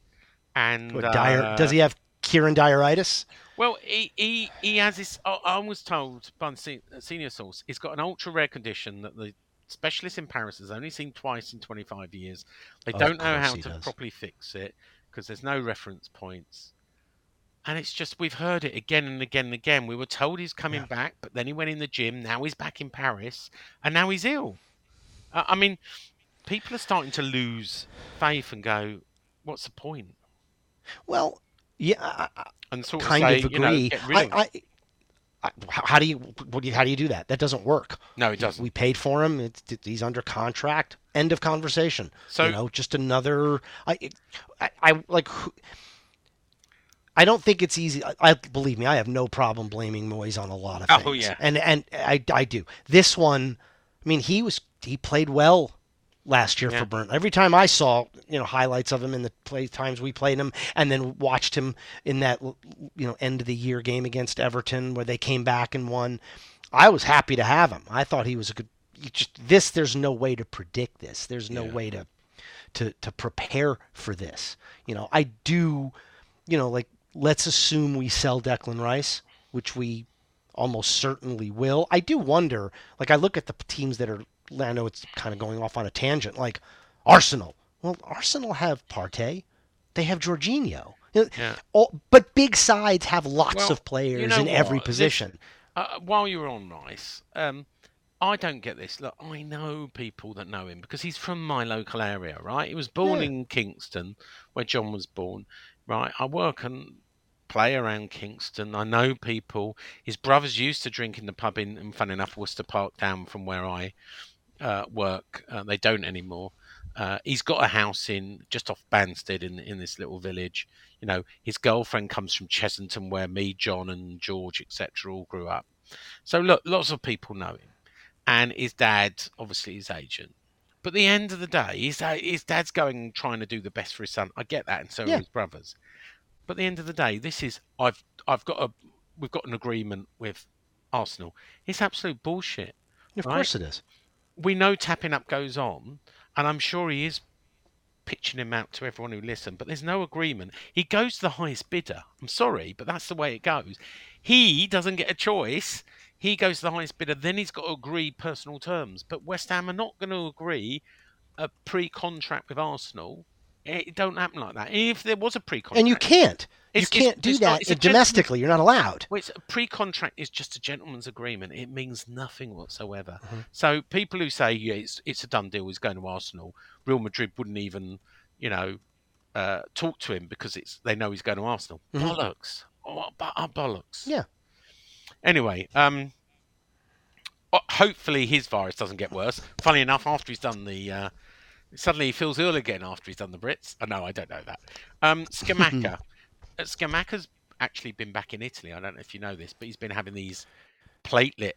And does he have Kieran diaritis? Well, he has this... I was told by a senior source, he's got an ultra-rare condition that the specialist in Paris has only seen twice in 25 years. They don't know how to properly fix it, because there's no reference points. And it's just, we've heard it again and again and again. We were told he's coming back, but then he went in the gym. Now he's back in Paris, and now he's ill. I mean, people are starting to lose faith and go, what's the point? Well, yeah, I kind of agree. You know, get rid of it. How do you do that? That doesn't work. No, it doesn't. We paid for him. He's under contract. End of conversation. So, you know, just another. I like. I don't think it's easy. Believe me, I have no problem blaming Moyes on a lot of things. Oh, yeah. And I do. This one, I mean, he played well last year for Burton. Every time I saw, highlights of him in the play times we played him, and then watched him in that, end of the year game against Everton where they came back and won, I was happy to have him. I thought he was a good. There's no way to predict this. There's no way to prepare for this. I do. Let's assume we sell Declan Rice, which we almost certainly will. I do wonder. I look at the teams that are. I know it's kind of going off on a tangent. Like Arsenal. Well, Arsenal have Partey. They have Jorginho. Yeah. But big sides have lots of players in every position. While you were on Rice, I don't get this. Look, I know people that know him because he's from my local area, right? He was born in Kingston, where John was born, right? I work and play around Kingston. I know people. His brothers used to drink in the pub in fun enough, Worcester Park down from where I work. They don't anymore. He's got a house just off Banstead in this little village. His girlfriend comes from Chesington, where me, John, and George, etc., all grew up. So look, lots of people know him, and his dad, obviously, his agent. But at the end of the day, his dad's going trying to do the best for his son. I get that, and so are his brothers. But at the end of the day, this is we've got an agreement with Arsenal. It's absolute bullshit. Of course it is. We know tapping up goes on. And I'm sure he is pitching him out to everyone who listened, but there's no agreement. He goes to the highest bidder. I'm sorry, but that's the way it goes. He doesn't get a choice. He goes to the highest bidder. Then he's got to agree personal terms. But West Ham are not going to agree a pre-contract with Arsenal. It don't happen like that. If there was a pre-contract. And you can't. You can't do that domestically. You're not allowed. Well, a pre-contract is just a gentleman's agreement. It means nothing whatsoever. Mm-hmm. So people who say it's a done deal, he's going to Arsenal, Real Madrid wouldn't even, talk to him because they know he's going to Arsenal. Mm-hmm. Bollocks. Bollocks. Yeah. Anyway, hopefully his virus doesn't get worse. Funny enough, after he's done the... suddenly he feels ill again after he's done the Brits. Oh, no, I don't know that. Scamacca. Scamacca's actually been back in Italy. I don't know if you know this, but he's been having these platelet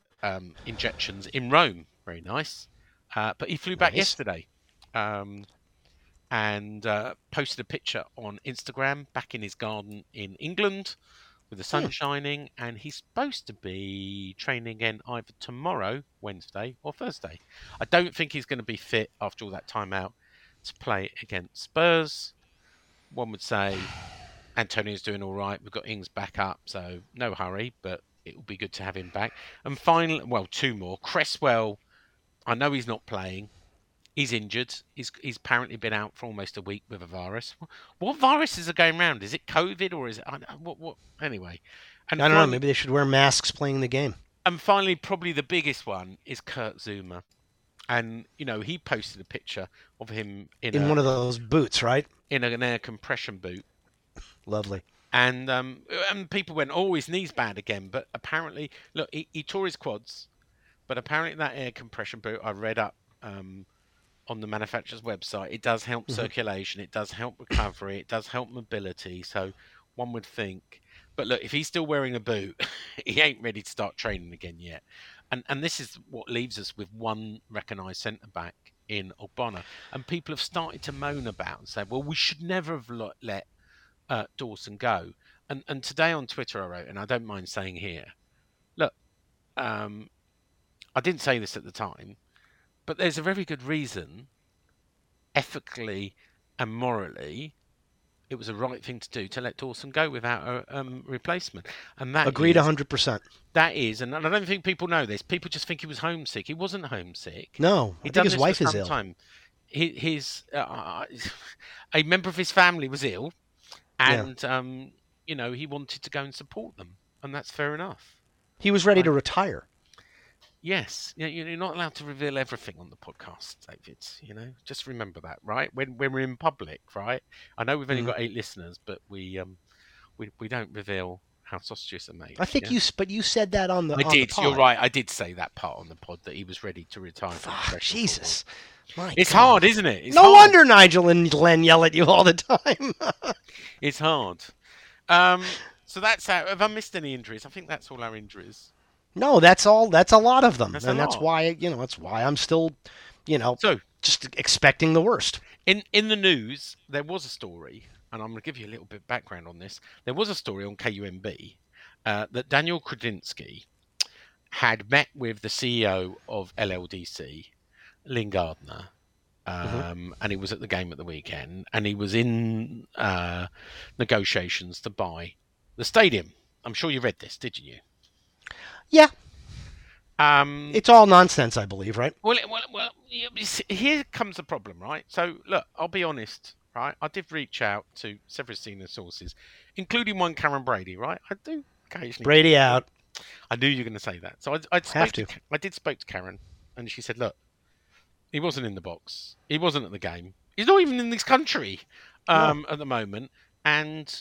injections in Rome. Very nice. But he flew back yesterday and posted a picture on Instagram back in his garden in England with the sun shining. And he's supposed to be training again either tomorrow, Wednesday, or Thursday. I don't think he's going to be fit after all that time out to play against Spurs. One would say... Antonio's doing all right. We've got Ings back up, so no hurry, but it will be good to have him back. And finally, two more. Cresswell, I know he's not playing. He's injured. He's apparently been out for almost a week with a virus. What viruses are going around? Is it COVID or is it... What? Anyway. And I don't know. Maybe they should wear masks playing the game. And finally, probably the biggest one is Kurt Zouma. And, he posted a picture of him in one of those boots, right? In an air compression boot. Lovely. And people went, his knee's bad again. But apparently, look, he tore his quads. But apparently that air compression boot, I read up on the manufacturer's website, it does help circulation. It does help recovery. It does help mobility. So one would think. But look, if he's still wearing a boot, he ain't ready to start training again yet. And this is what leaves us with one recognised centre-back in Ogbonna. And people have started to moan about and say, we should never have let Dawson go. And today on Twitter I wrote, and I don't mind saying here, look, I didn't say this at the time, but there's a very good reason, ethically and morally, it was the right thing to do to let Dawson go without a replacement. And that agreed 100%. That is, and I don't think people know this. People just think he was homesick. He wasn't homesick. No, I think his wife is ill. A member of his family was ill. And, he wanted to go and support them. And that's fair enough. He was ready to retire. Yes. You're not allowed to reveal everything on the podcast, David. Just remember that, right? When we're in public, right? I know we've only got 8 listeners, but we don't reveal how sausages are made. I think you said that on the pod. I did. You're right. I did say that part on the pod, that he was ready to retire. Fuck, Jesus. It's hard, isn't it? No wonder Nigel and Len yell at you all the time. It's hard. So that's how. Have I missed any injuries? I think that's all our injuries. No, that's all. That's a lot of them, and that's why that's why I'm still, just expecting the worst. In the news, there was a story, and I'm going to give you a little bit of background on this. There was a story on KUMB that Daniel Křetínský had met with the CEO of LLDC, Lynn Gardner, and he was at the game at the weekend, and he was in negotiations to buy the stadium. I'm sure you read this, didn't you? Yeah. It's all nonsense, I believe, right? Well, here comes the problem, right? So, look, I'll be honest, right? I did reach out to several senior sources, including one Karen Brady, right? I do occasionally... Brady out. I knew you were going to say that. So I did speak to Karen, and she said, look, he wasn't in the box. He wasn't at the game. He's not even in this country at the moment. And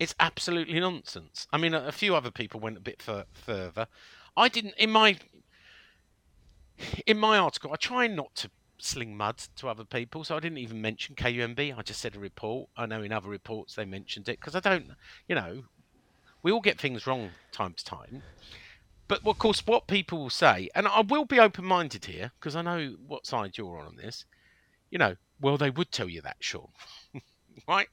it's absolutely nonsense. I mean, a few other people went a bit further. I didn't, in my article, I try not to sling mud to other people, so I didn't even mention KUMB. I just said a report. I know in other reports they mentioned it, because I don't, we all get things wrong time to time. But, of course, what people will say, and I will be open-minded here, because I know what side you're on this, well, they would tell you that, Sean. Right?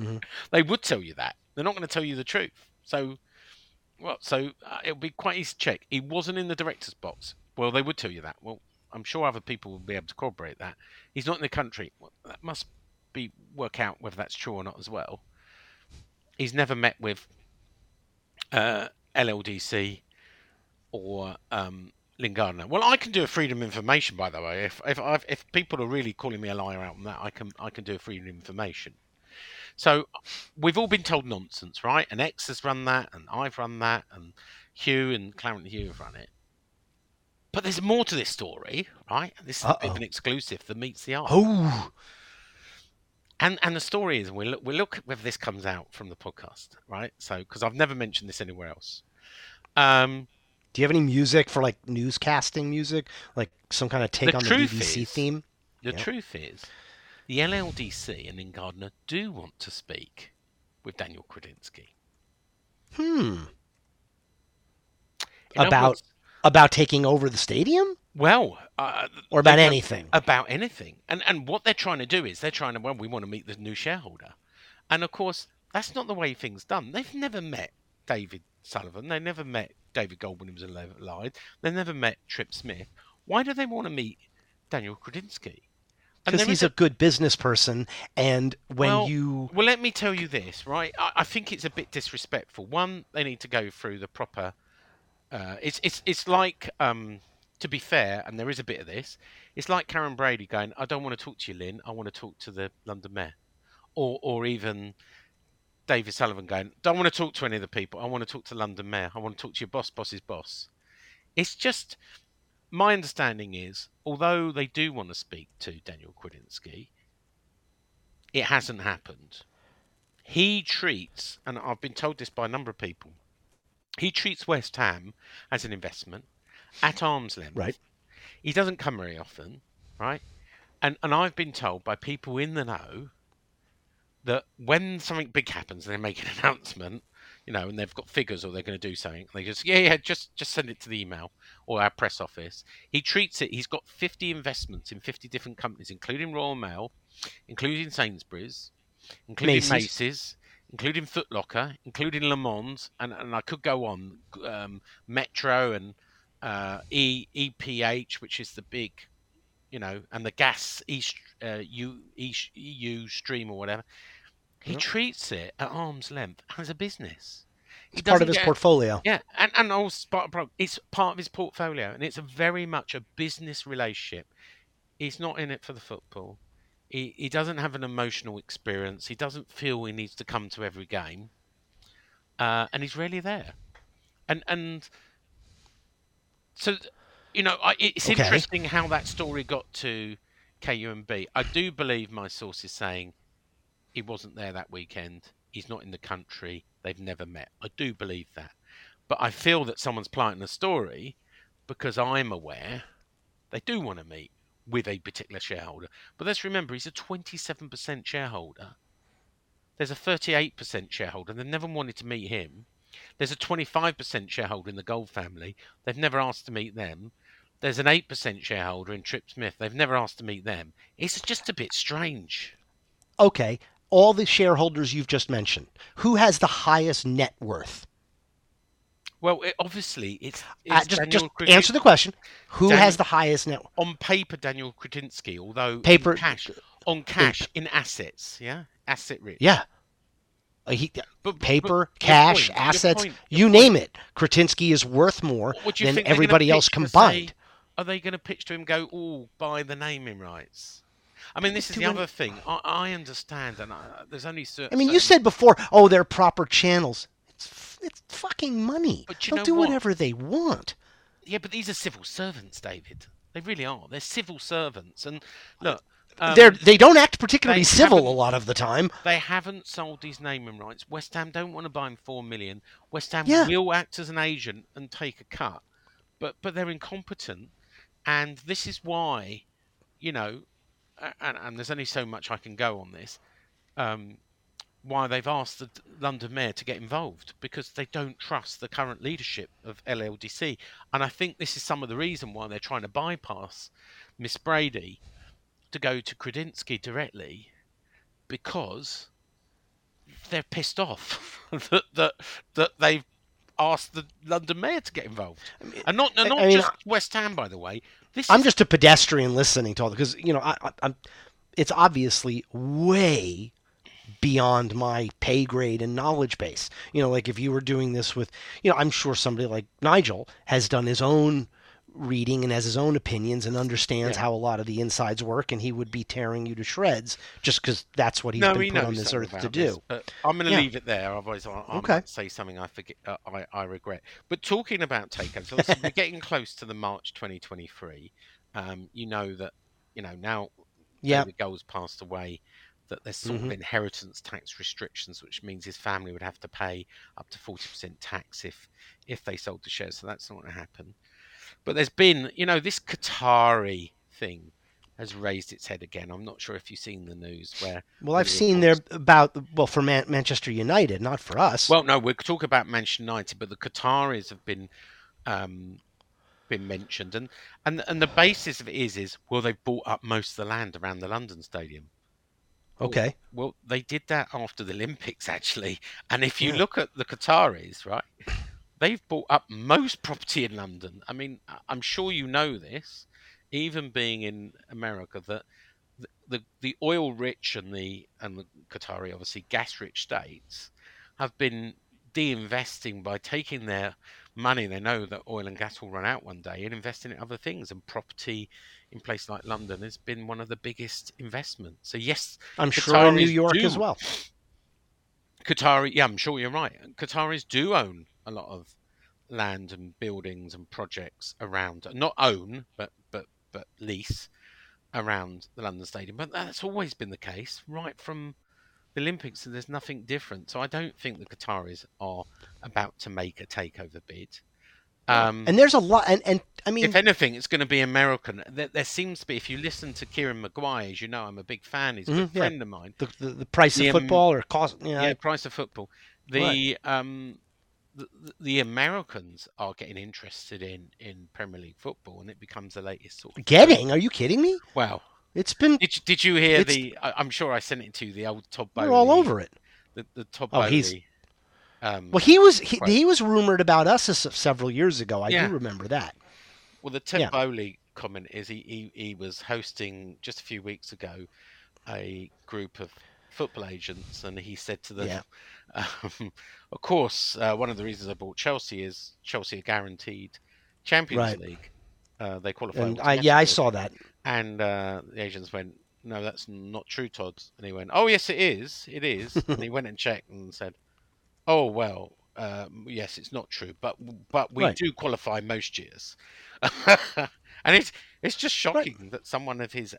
Mm-hmm. They would tell you that. They're not going to tell you the truth. So it'll be quite easy to check. He wasn't in the director's box. Well, they would tell you that. Well, I'm sure other people will be able to corroborate that. He's not in the country. Well, that must be work out whether that's true or not as well. He's never met with LLDC or Lynn Gardner. Well, I can do a freedom of information, by the way. If people are really calling me a liar out on that, I can do a freedom of information. So we've all been told nonsense, right? And X has run that, and I've run that, and Hugh and Clarence Hugh have run it. But there's more to this story, right? This is a bit of an exclusive that meets the eye. Oh. And the story is, we'll look at whether this comes out from the podcast, right? So, because I've never mentioned this anywhere else. Do you have any music for newscasting music, like some kind of take on the BBC theme? The truth is, the LLDC and Lynn Gardner do want to speak with Daniel Křetínský. About taking over the stadium? Well, or about anything? About anything. And what they're trying to do is we want to meet the new shareholder. And of course, that's not the way things done. They've never met David Sullivan. They never met David Goldwyn, who was alive. They never met Trip Smith. Why do they want to meet Daniel Křetínský? Because he's a good business person, and well, let me tell you this, right? I think it's a bit disrespectful. One, they need to go through the proper... to be fair, and there is a bit of this, it's like Karen Brady going, I don't want to talk to you, Lynn. I want to talk to the London Mayor. Or even David Sullivan going, don't want to talk to any of the people. I want to talk to the London Mayor. I want to talk to your boss's boss. It's just... My understanding is, although they do want to speak to Daniel Křetínský, it hasn't happened. He treats, and I've been told this by a number of people, he treats West Ham as an investment at arm's length. Right. He doesn't come very often, right? And I've been told by people in the know that when something big happens and they make an announcement, and they've got figures or they're going to do something, they just, just send it to the email or our press office. He treats it, he's got 50 investments in 50 different companies, including Royal Mail, including Sainsbury's, including Macy's, including Foot Locker, including Le Monde, and I could go on, Metro and EPH, which is the big, and the gas EU stream or whatever. He treats it at arm's length as a business. It's part of his portfolio. Yeah, and it's part of his portfolio, and it's very much a business relationship. He's not in it for the football. He doesn't have an emotional experience. He doesn't feel he needs to come to every game, and he's rarely there. And so, it's interesting how that story got to KUMB. I do believe my source is saying, he wasn't there that weekend. He's not in the country. They've never met. I do believe that. But I feel that someone's planting a story because I'm aware they do want to meet with a particular shareholder. But let's remember, he's a 27% shareholder. There's a 38% shareholder. They've never wanted to meet him. There's a 25% shareholder in the Gold family. They've never asked to meet them. There's an 8% shareholder in Trip Smith. They've never asked to meet them. It's just a bit strange. Okay, all the shareholders you've just mentioned, who has the highest net worth? Well, obviously, it's just answer the question. Who has the highest net worth? On paper, Daniel Křetínský, although on cash, in assets, yeah? Asset rich. Yeah. But cash, point, assets, your point. Křetínský is worth more than everybody else combined. Are they going to pitch to him go, buy the naming rights? I mean, this is the other thing. I understand, and there's only certain... I mean, you said before, they're proper channels. It's fucking money. They'll do whatever they want. Yeah, but these are civil servants, David. They really are. They're civil servants. And look... they don't act particularly civil a lot of the time. They haven't sold these naming rights. West Ham don't want to buy him $4 million. West Ham will act as an agent and take a cut. But they're incompetent. And this is why, and there's only so much I can go on this, why they've asked the London Mayor to get involved. Because they don't trust the current leadership of LLDC. And I think this is some of the reason why they're trying to bypass Miss Brady to go to Křetínský directly, because they're pissed off that they've asked the London Mayor to get involved. And not just West Ham, by the way. I'm just a pedestrian listening to all this, because, it's obviously way beyond my pay grade and knowledge base. Like if you were doing this with, I'm sure somebody like Nigel has done his own reading and has his own opinions and understands how a lot of the insides work, and he would be tearing you to shreds just because that's what he's been put on this earth to do. I'm going to leave it there, otherwise I'm going to say something I forget. I regret. But talking about takeovers, we're getting close to the March 2023. Now David Gold's passed away, that there's sort of inheritance tax restrictions, which means his family would have to pay up to 40% tax if they sold the shares. So that's not going to happen. But there's been, this Qatari thing has raised its head again. I'm not sure if you've seen the news where... Well, I've seen there for Manchester United, not for us. Well, no, we're talking about Manchester United, but the Qataris have been mentioned. And the basis of it is they've bought up most of the land around the London Stadium. Okay. Well, they did that after the Olympics, actually. And if you look at the Qataris, right... They've bought up most property in London. I mean, I'm sure you know this, even being in America, that the oil-rich and the Qatari, obviously, gas-rich states have been de-investing by taking their money. They know that oil and gas will run out one day and investing in other things. And property in places like London has been one of the biggest investments. So, yes, I'm sure in New York as well. Qatari, yeah, I'm sure you're right. Qataris do own a lot of land and buildings and projects around, not own, but lease around the London Stadium. But that's always been the case, right from the Olympics, and there's nothing different. So I don't think the Qataris are about to make a takeover bid. And there's a lot, and I mean... If anything, it's going to be American. There seems to be, if you listen to Kieran Maguire, as you know, I'm a big fan, he's a good friend of mine. The price of football or cost... price of football. The Americans are getting interested in Premier League football, and it becomes the latest sort of... Getting? Are you kidding me? Well, it's been... Did you hear I'm sure I sent it to you, the old Todd Bowley. We're all over it. The Todd Bowley... he was rumored about us several years ago. I do remember that. Well, the Todd Bowley comment is he was hosting just a few weeks ago a group of football agents, and he said to them, of course, one of the reasons I bought Chelsea is Chelsea are guaranteed Champions League. They qualify. I saw that. And the agents went, no, that's not true, Todd. And he went, oh, yes, it is. It is. And he went and checked and said, oh, well, yes, it's not true, but we do qualify most years. And it's just shocking that someone of his...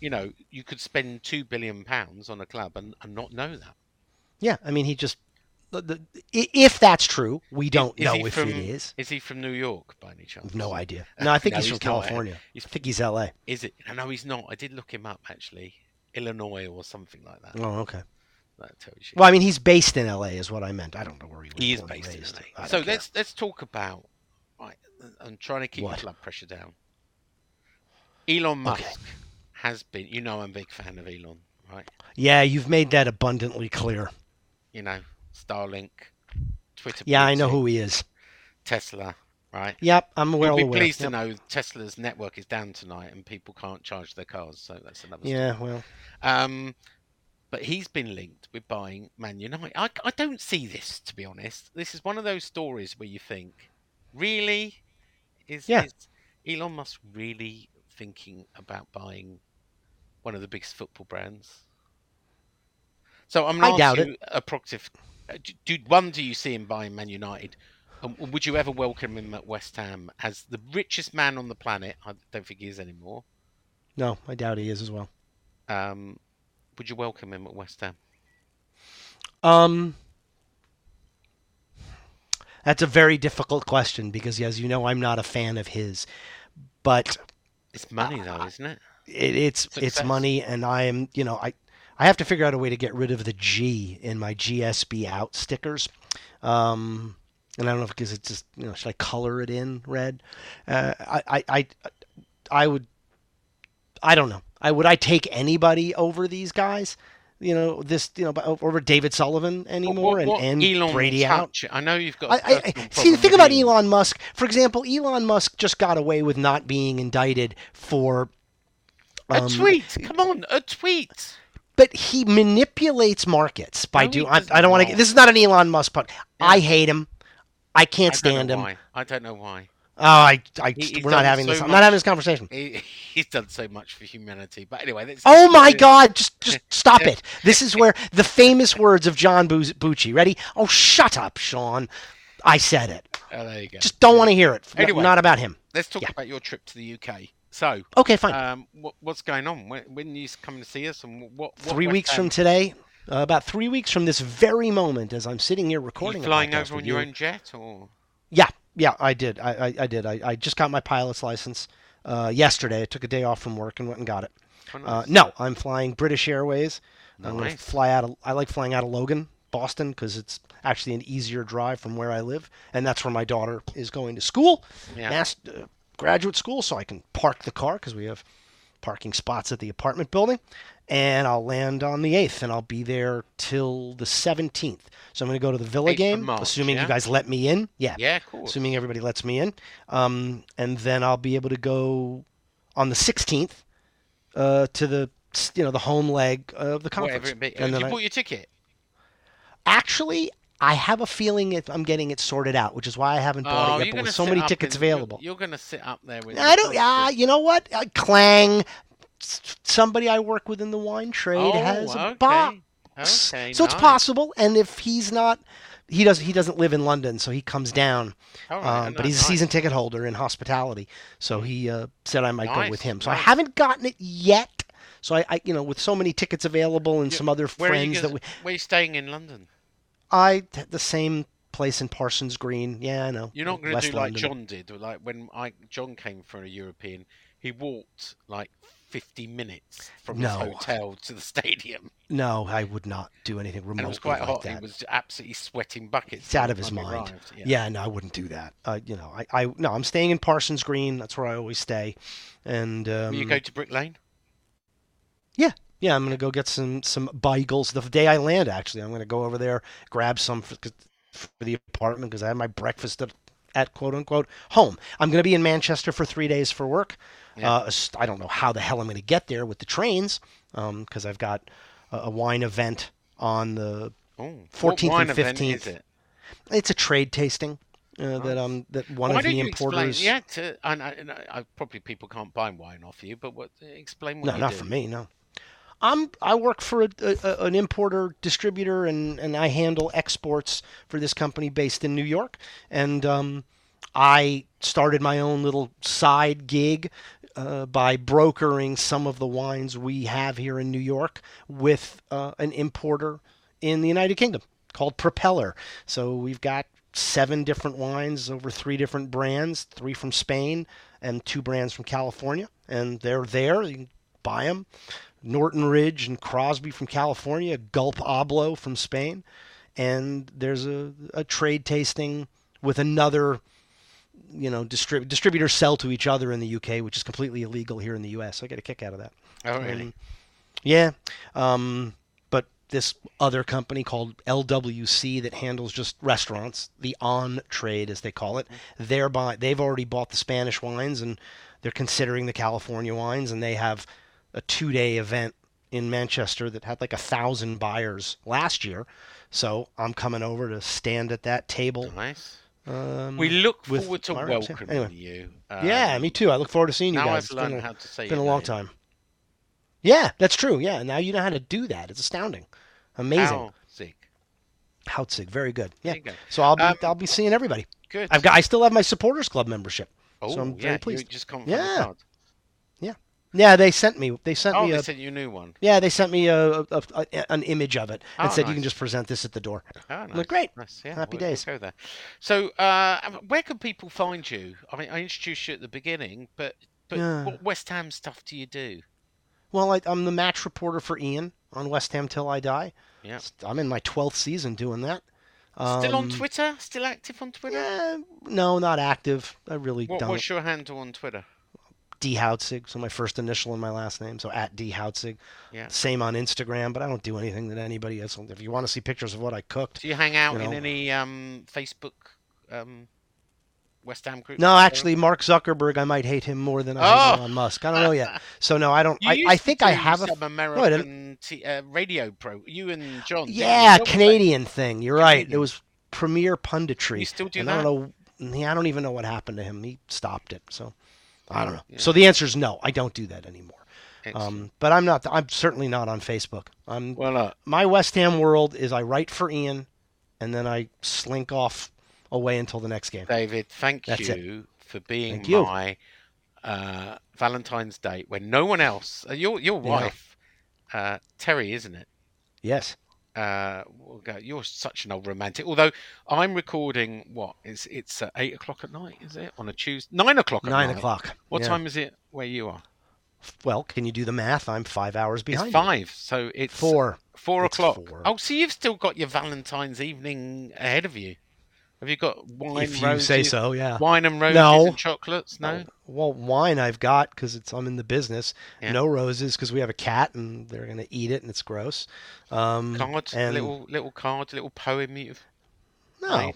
you could spend £2 billion on a club and not know that. Yeah, I mean, he just... if that's true, we don't know if it is. Is he from New York, by any chance? No idea. No, I think he's from California. I think he's L.A. Is it? No, he's not. I did look him up, actually. Illinois or something like that. Oh, okay. That tells you. Well, I mean, he's based in LA, is what I meant. I don't know where he lives. He is based in LA. So let's talk about. Right, I'm trying to keep the blood pressure down. Elon Musk has been. You know, I'm a big fan of Elon, right? Yeah, you've made that abundantly clear. You know, Starlink, Twitter. Yeah, I know who he is. Tesla, right? Yep, I'm well aware. You'll be pleased to know Tesla's network is down tonight, and people can't charge their cars. So that's another. Yeah, story. Well. But he's been linked with buying Man United. I don't see this, to be honest. This is one of those stories where you think, really? Is Elon Musk really thinking about buying one of the biggest football brands? So I'm going to ask you a proactive. Do you see him buying Man United? Would you ever welcome him at West Ham as the richest man on the planet? I don't think he is anymore. No, I doubt he is as well. Would you welcome him at West Ham? That's a very difficult question because, as you know, I'm not a fan of his. But it's money, though, isn't it? It's money, and I am. You know, I have to figure out a way to get rid of the G in my GSB out stickers. And I don't know if because it's just, you know, should I color it in red? I would. I don't know. Would I take anybody over these guys? You know, over David Sullivan anymore and Brady out? I know you've got... see, the thing about Elon Musk, for example, Elon Musk just got away with not being indicted for... a tweet! Come on, a tweet! But he manipulates markets by doing... I don't want to... This is not an Elon Musk podcast. Yeah. I hate him. I can't stand him. I don't know why. Oh, we're not having this. I'm not having this conversation. He's done so much for humanity, but anyway. That's oh my God! Just stop it. This is where the famous words of John Bucci. Ready? Oh, shut up, Sean. I said it. Oh, there you go. Just don't want to hear it. Anyway, not about him. Let's talk about your trip to the UK. So okay, fine. What's going on? When are you coming to see us? And what 3 weeks from today. About 3 weeks from this very moment, as I'm sitting here recording. Are you flying over on your own jet, or? Yeah. Yeah, I did. I did. I just got my pilot's license yesterday. I took a day off from work and went and got it. Oh, nice. No, I'm flying British Airways. Nice. I'm going to fly out. I like flying out of Logan, Boston, because it's actually an easier drive from where I live, and that's where my daughter is going to school, graduate school, so I can park the car because we have parking spots at the apartment building. And I'll land on the 8th, and I'll be there till the 17th. So I'm going to go to the Villa game, assuming you guys let me in. Yeah, yeah, cool. Assuming everybody lets me in. And then I'll be able to go on the 16th to the the home leg of the conference. Have you bought your ticket? Actually, I have a feeling I'm getting it sorted out, which is why I haven't bought it yet. But with so many tickets available, you're going to sit up there with. I don't. You know what? Clang. Somebody I work with in the wine trade has a box, so nice. It's possible. And if he's not, he doesn't live in London, so he comes down. But he's a season ticket holder in hospitality, so he said I might go with him. So I haven't gotten it yet. So I with so many tickets available and some other friends that we. Where are you staying in London? The same place in Parsons Green. Yeah, I know. You're not going to do like London. John did, like when John came for a European. He walked like 50 minutes from his hotel to the stadium. No, I would not do anything remotely. And it was quite hot. He was absolutely sweating buckets. It's out of his mind. Arrived. Yeah, no, I wouldn't do that. I'm staying in Parsons Green. That's where I always stay. And will you go to Brick Lane? Yeah. Yeah, I'm going to go get some bagels. The day I land, actually, I'm going to go over there, grab some for the apartment because I had my breakfast at quote-unquote home. I'm going to be in Manchester for 3 days for work. Yeah. I don't know how the hell I'm going to get there with the trains because I've got a wine event on the 14th and 15th. Event is it? It's a trade tasting that one of the importers. Yeah, probably people can't buy wine off you, but explain what you do. No, not for me, no. I work for an importer distributor, and I handle exports for this company based in New York. And I started my own little side gig by brokering some of the wines we have here in New York with an importer in the United Kingdom called Propeller. So we've got 7 different wines over 3 different brands, 3 from Spain and 2 brands from California. And they're there. You can buy him. Norton Ridge and Crosby from California, Gulp Oblo from Spain. And there's a trade tasting with another, you know, distributors sell to each other in the UK, which is completely illegal here in the US. I get a kick out of that. Oh, really? Yeah. But this other company called LWC that handles just restaurants, the on-trade, as they call it, thereby they've already bought the Spanish wines, and they're considering the California wines, and they have a two-day event in Manchester that had like 1,000 buyers last year. So I'm coming over to stand at that table. Nice. We look forward to welcoming you. Yeah, me too. I look forward to seeing you guys. Now I've learned how to say it. It's been a long time. Yeah, that's true. Yeah, now you know how to do that. It's astounding. Amazing. Hautzig. Very good. Yeah. Go. So I'll be seeing everybody. Good. I still have my supporters club membership. Oh, so I'm very pleased. You just come from the card. Yeah, they sent me. They sent me. They sent you a new one. Yeah, they sent me an image of it and said, nice. You can just present this at the door. Oh, nice. Look, great. Nice. Yeah, Happy days. Go there. So, where can people find you? I mean, I introduced you at the beginning, but what West Ham stuff do you do? Well, I'm the match reporter for Ian on West Ham Till I Die. Yeah, I'm in my 12th season doing that. Still on Twitter? Still active on Twitter? No, not active. I really don't. What's your handle on Twitter? D. Hautzig, so my first initial and my last name, so at D. Hautzig. Yeah. Same on Instagram, but I don't do anything that anybody else. If you want to see pictures of what I cooked. Do you hang out in any Facebook West Ham group? No, actually, Mark Zuckerberg, I might hate him more than I hate Elon Musk. I don't know yet. So, no, I don't. I think I have some American radio pro. You and John. Yeah, Canadian thing. You're right. It was Premier Punditry. You still do that? I don't know. I don't even know what happened to him. He stopped it, so. I don't know. Yeah. So the answer is no. I don't do that anymore. But I'm not. I'm certainly not on Facebook. My West Ham world is I write for Ian, and then I slink off away until the next game. David, thank you for being my Valentine's Day when no one else. Your wife, Terry, isn't it? Yes. You're such an old romantic. Although I'm recording, it's 8 o'clock at night, is it? On a Tuesday, 9 o'clock. What time is it where you are? Well, can you do the math? I'm 5 hours behind. It's five, so it's 4 o'clock. Oh, so you've still got your Valentine's evening ahead of you. Have you got wine? If you say so, yeah. Wine and roses and chocolates? No. Well, wine I've got because I'm in the business. Yeah. No roses because we have a cat and they're going to eat it and it's gross. Cards, little card, little poem you've made.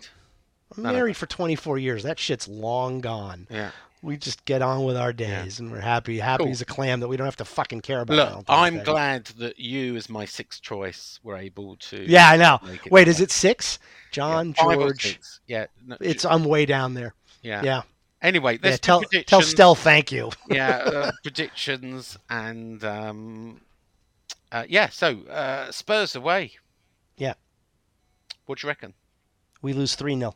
I'm married for 24 years. That shit's long gone. Yeah. We just get on with our days and we're happy. Happy as a clam that we don't have to fucking care about. Look, I'm glad that you, as my sixth choice, were able to. Yeah, I know. Wait, is it six? John, George. Yeah. No, I'm way down there. Yeah. Yeah. Anyway, let's tell Stell thank you. Yeah. Predictions and So Spurs away. Yeah. What do you reckon? We lose 3-0.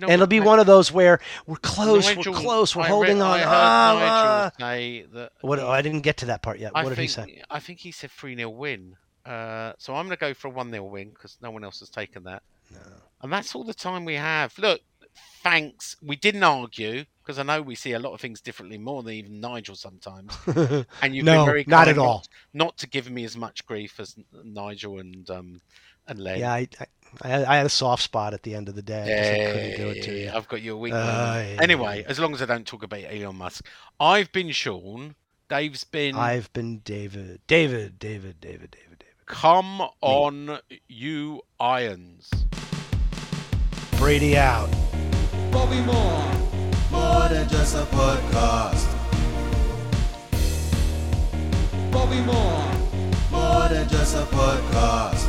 And it'll be one of those where we're close, Nigel, we're close, we're holding on. I didn't get to that part yet. What did he say? I think he said 3-0 win. So I'm going to go for a 1-0 win because no one else has taken that. No. And that's all the time we have. Look, thanks. We didn't argue because I know we see a lot of things differently more than even Nigel sometimes. And you've been very kind not at all. Not to give me as much grief as Nigel and Len. Yeah, I had a soft spot at the end of the day. I couldn't do it to you. I've got you a week. Anyway, as long as I don't talk about Elon Musk. I've been Sean. Dave's been... I've been David. David. Come on, you irons. Brady out. Bobby Moore. More than just a podcast. Bobby Moore. More than just a podcast.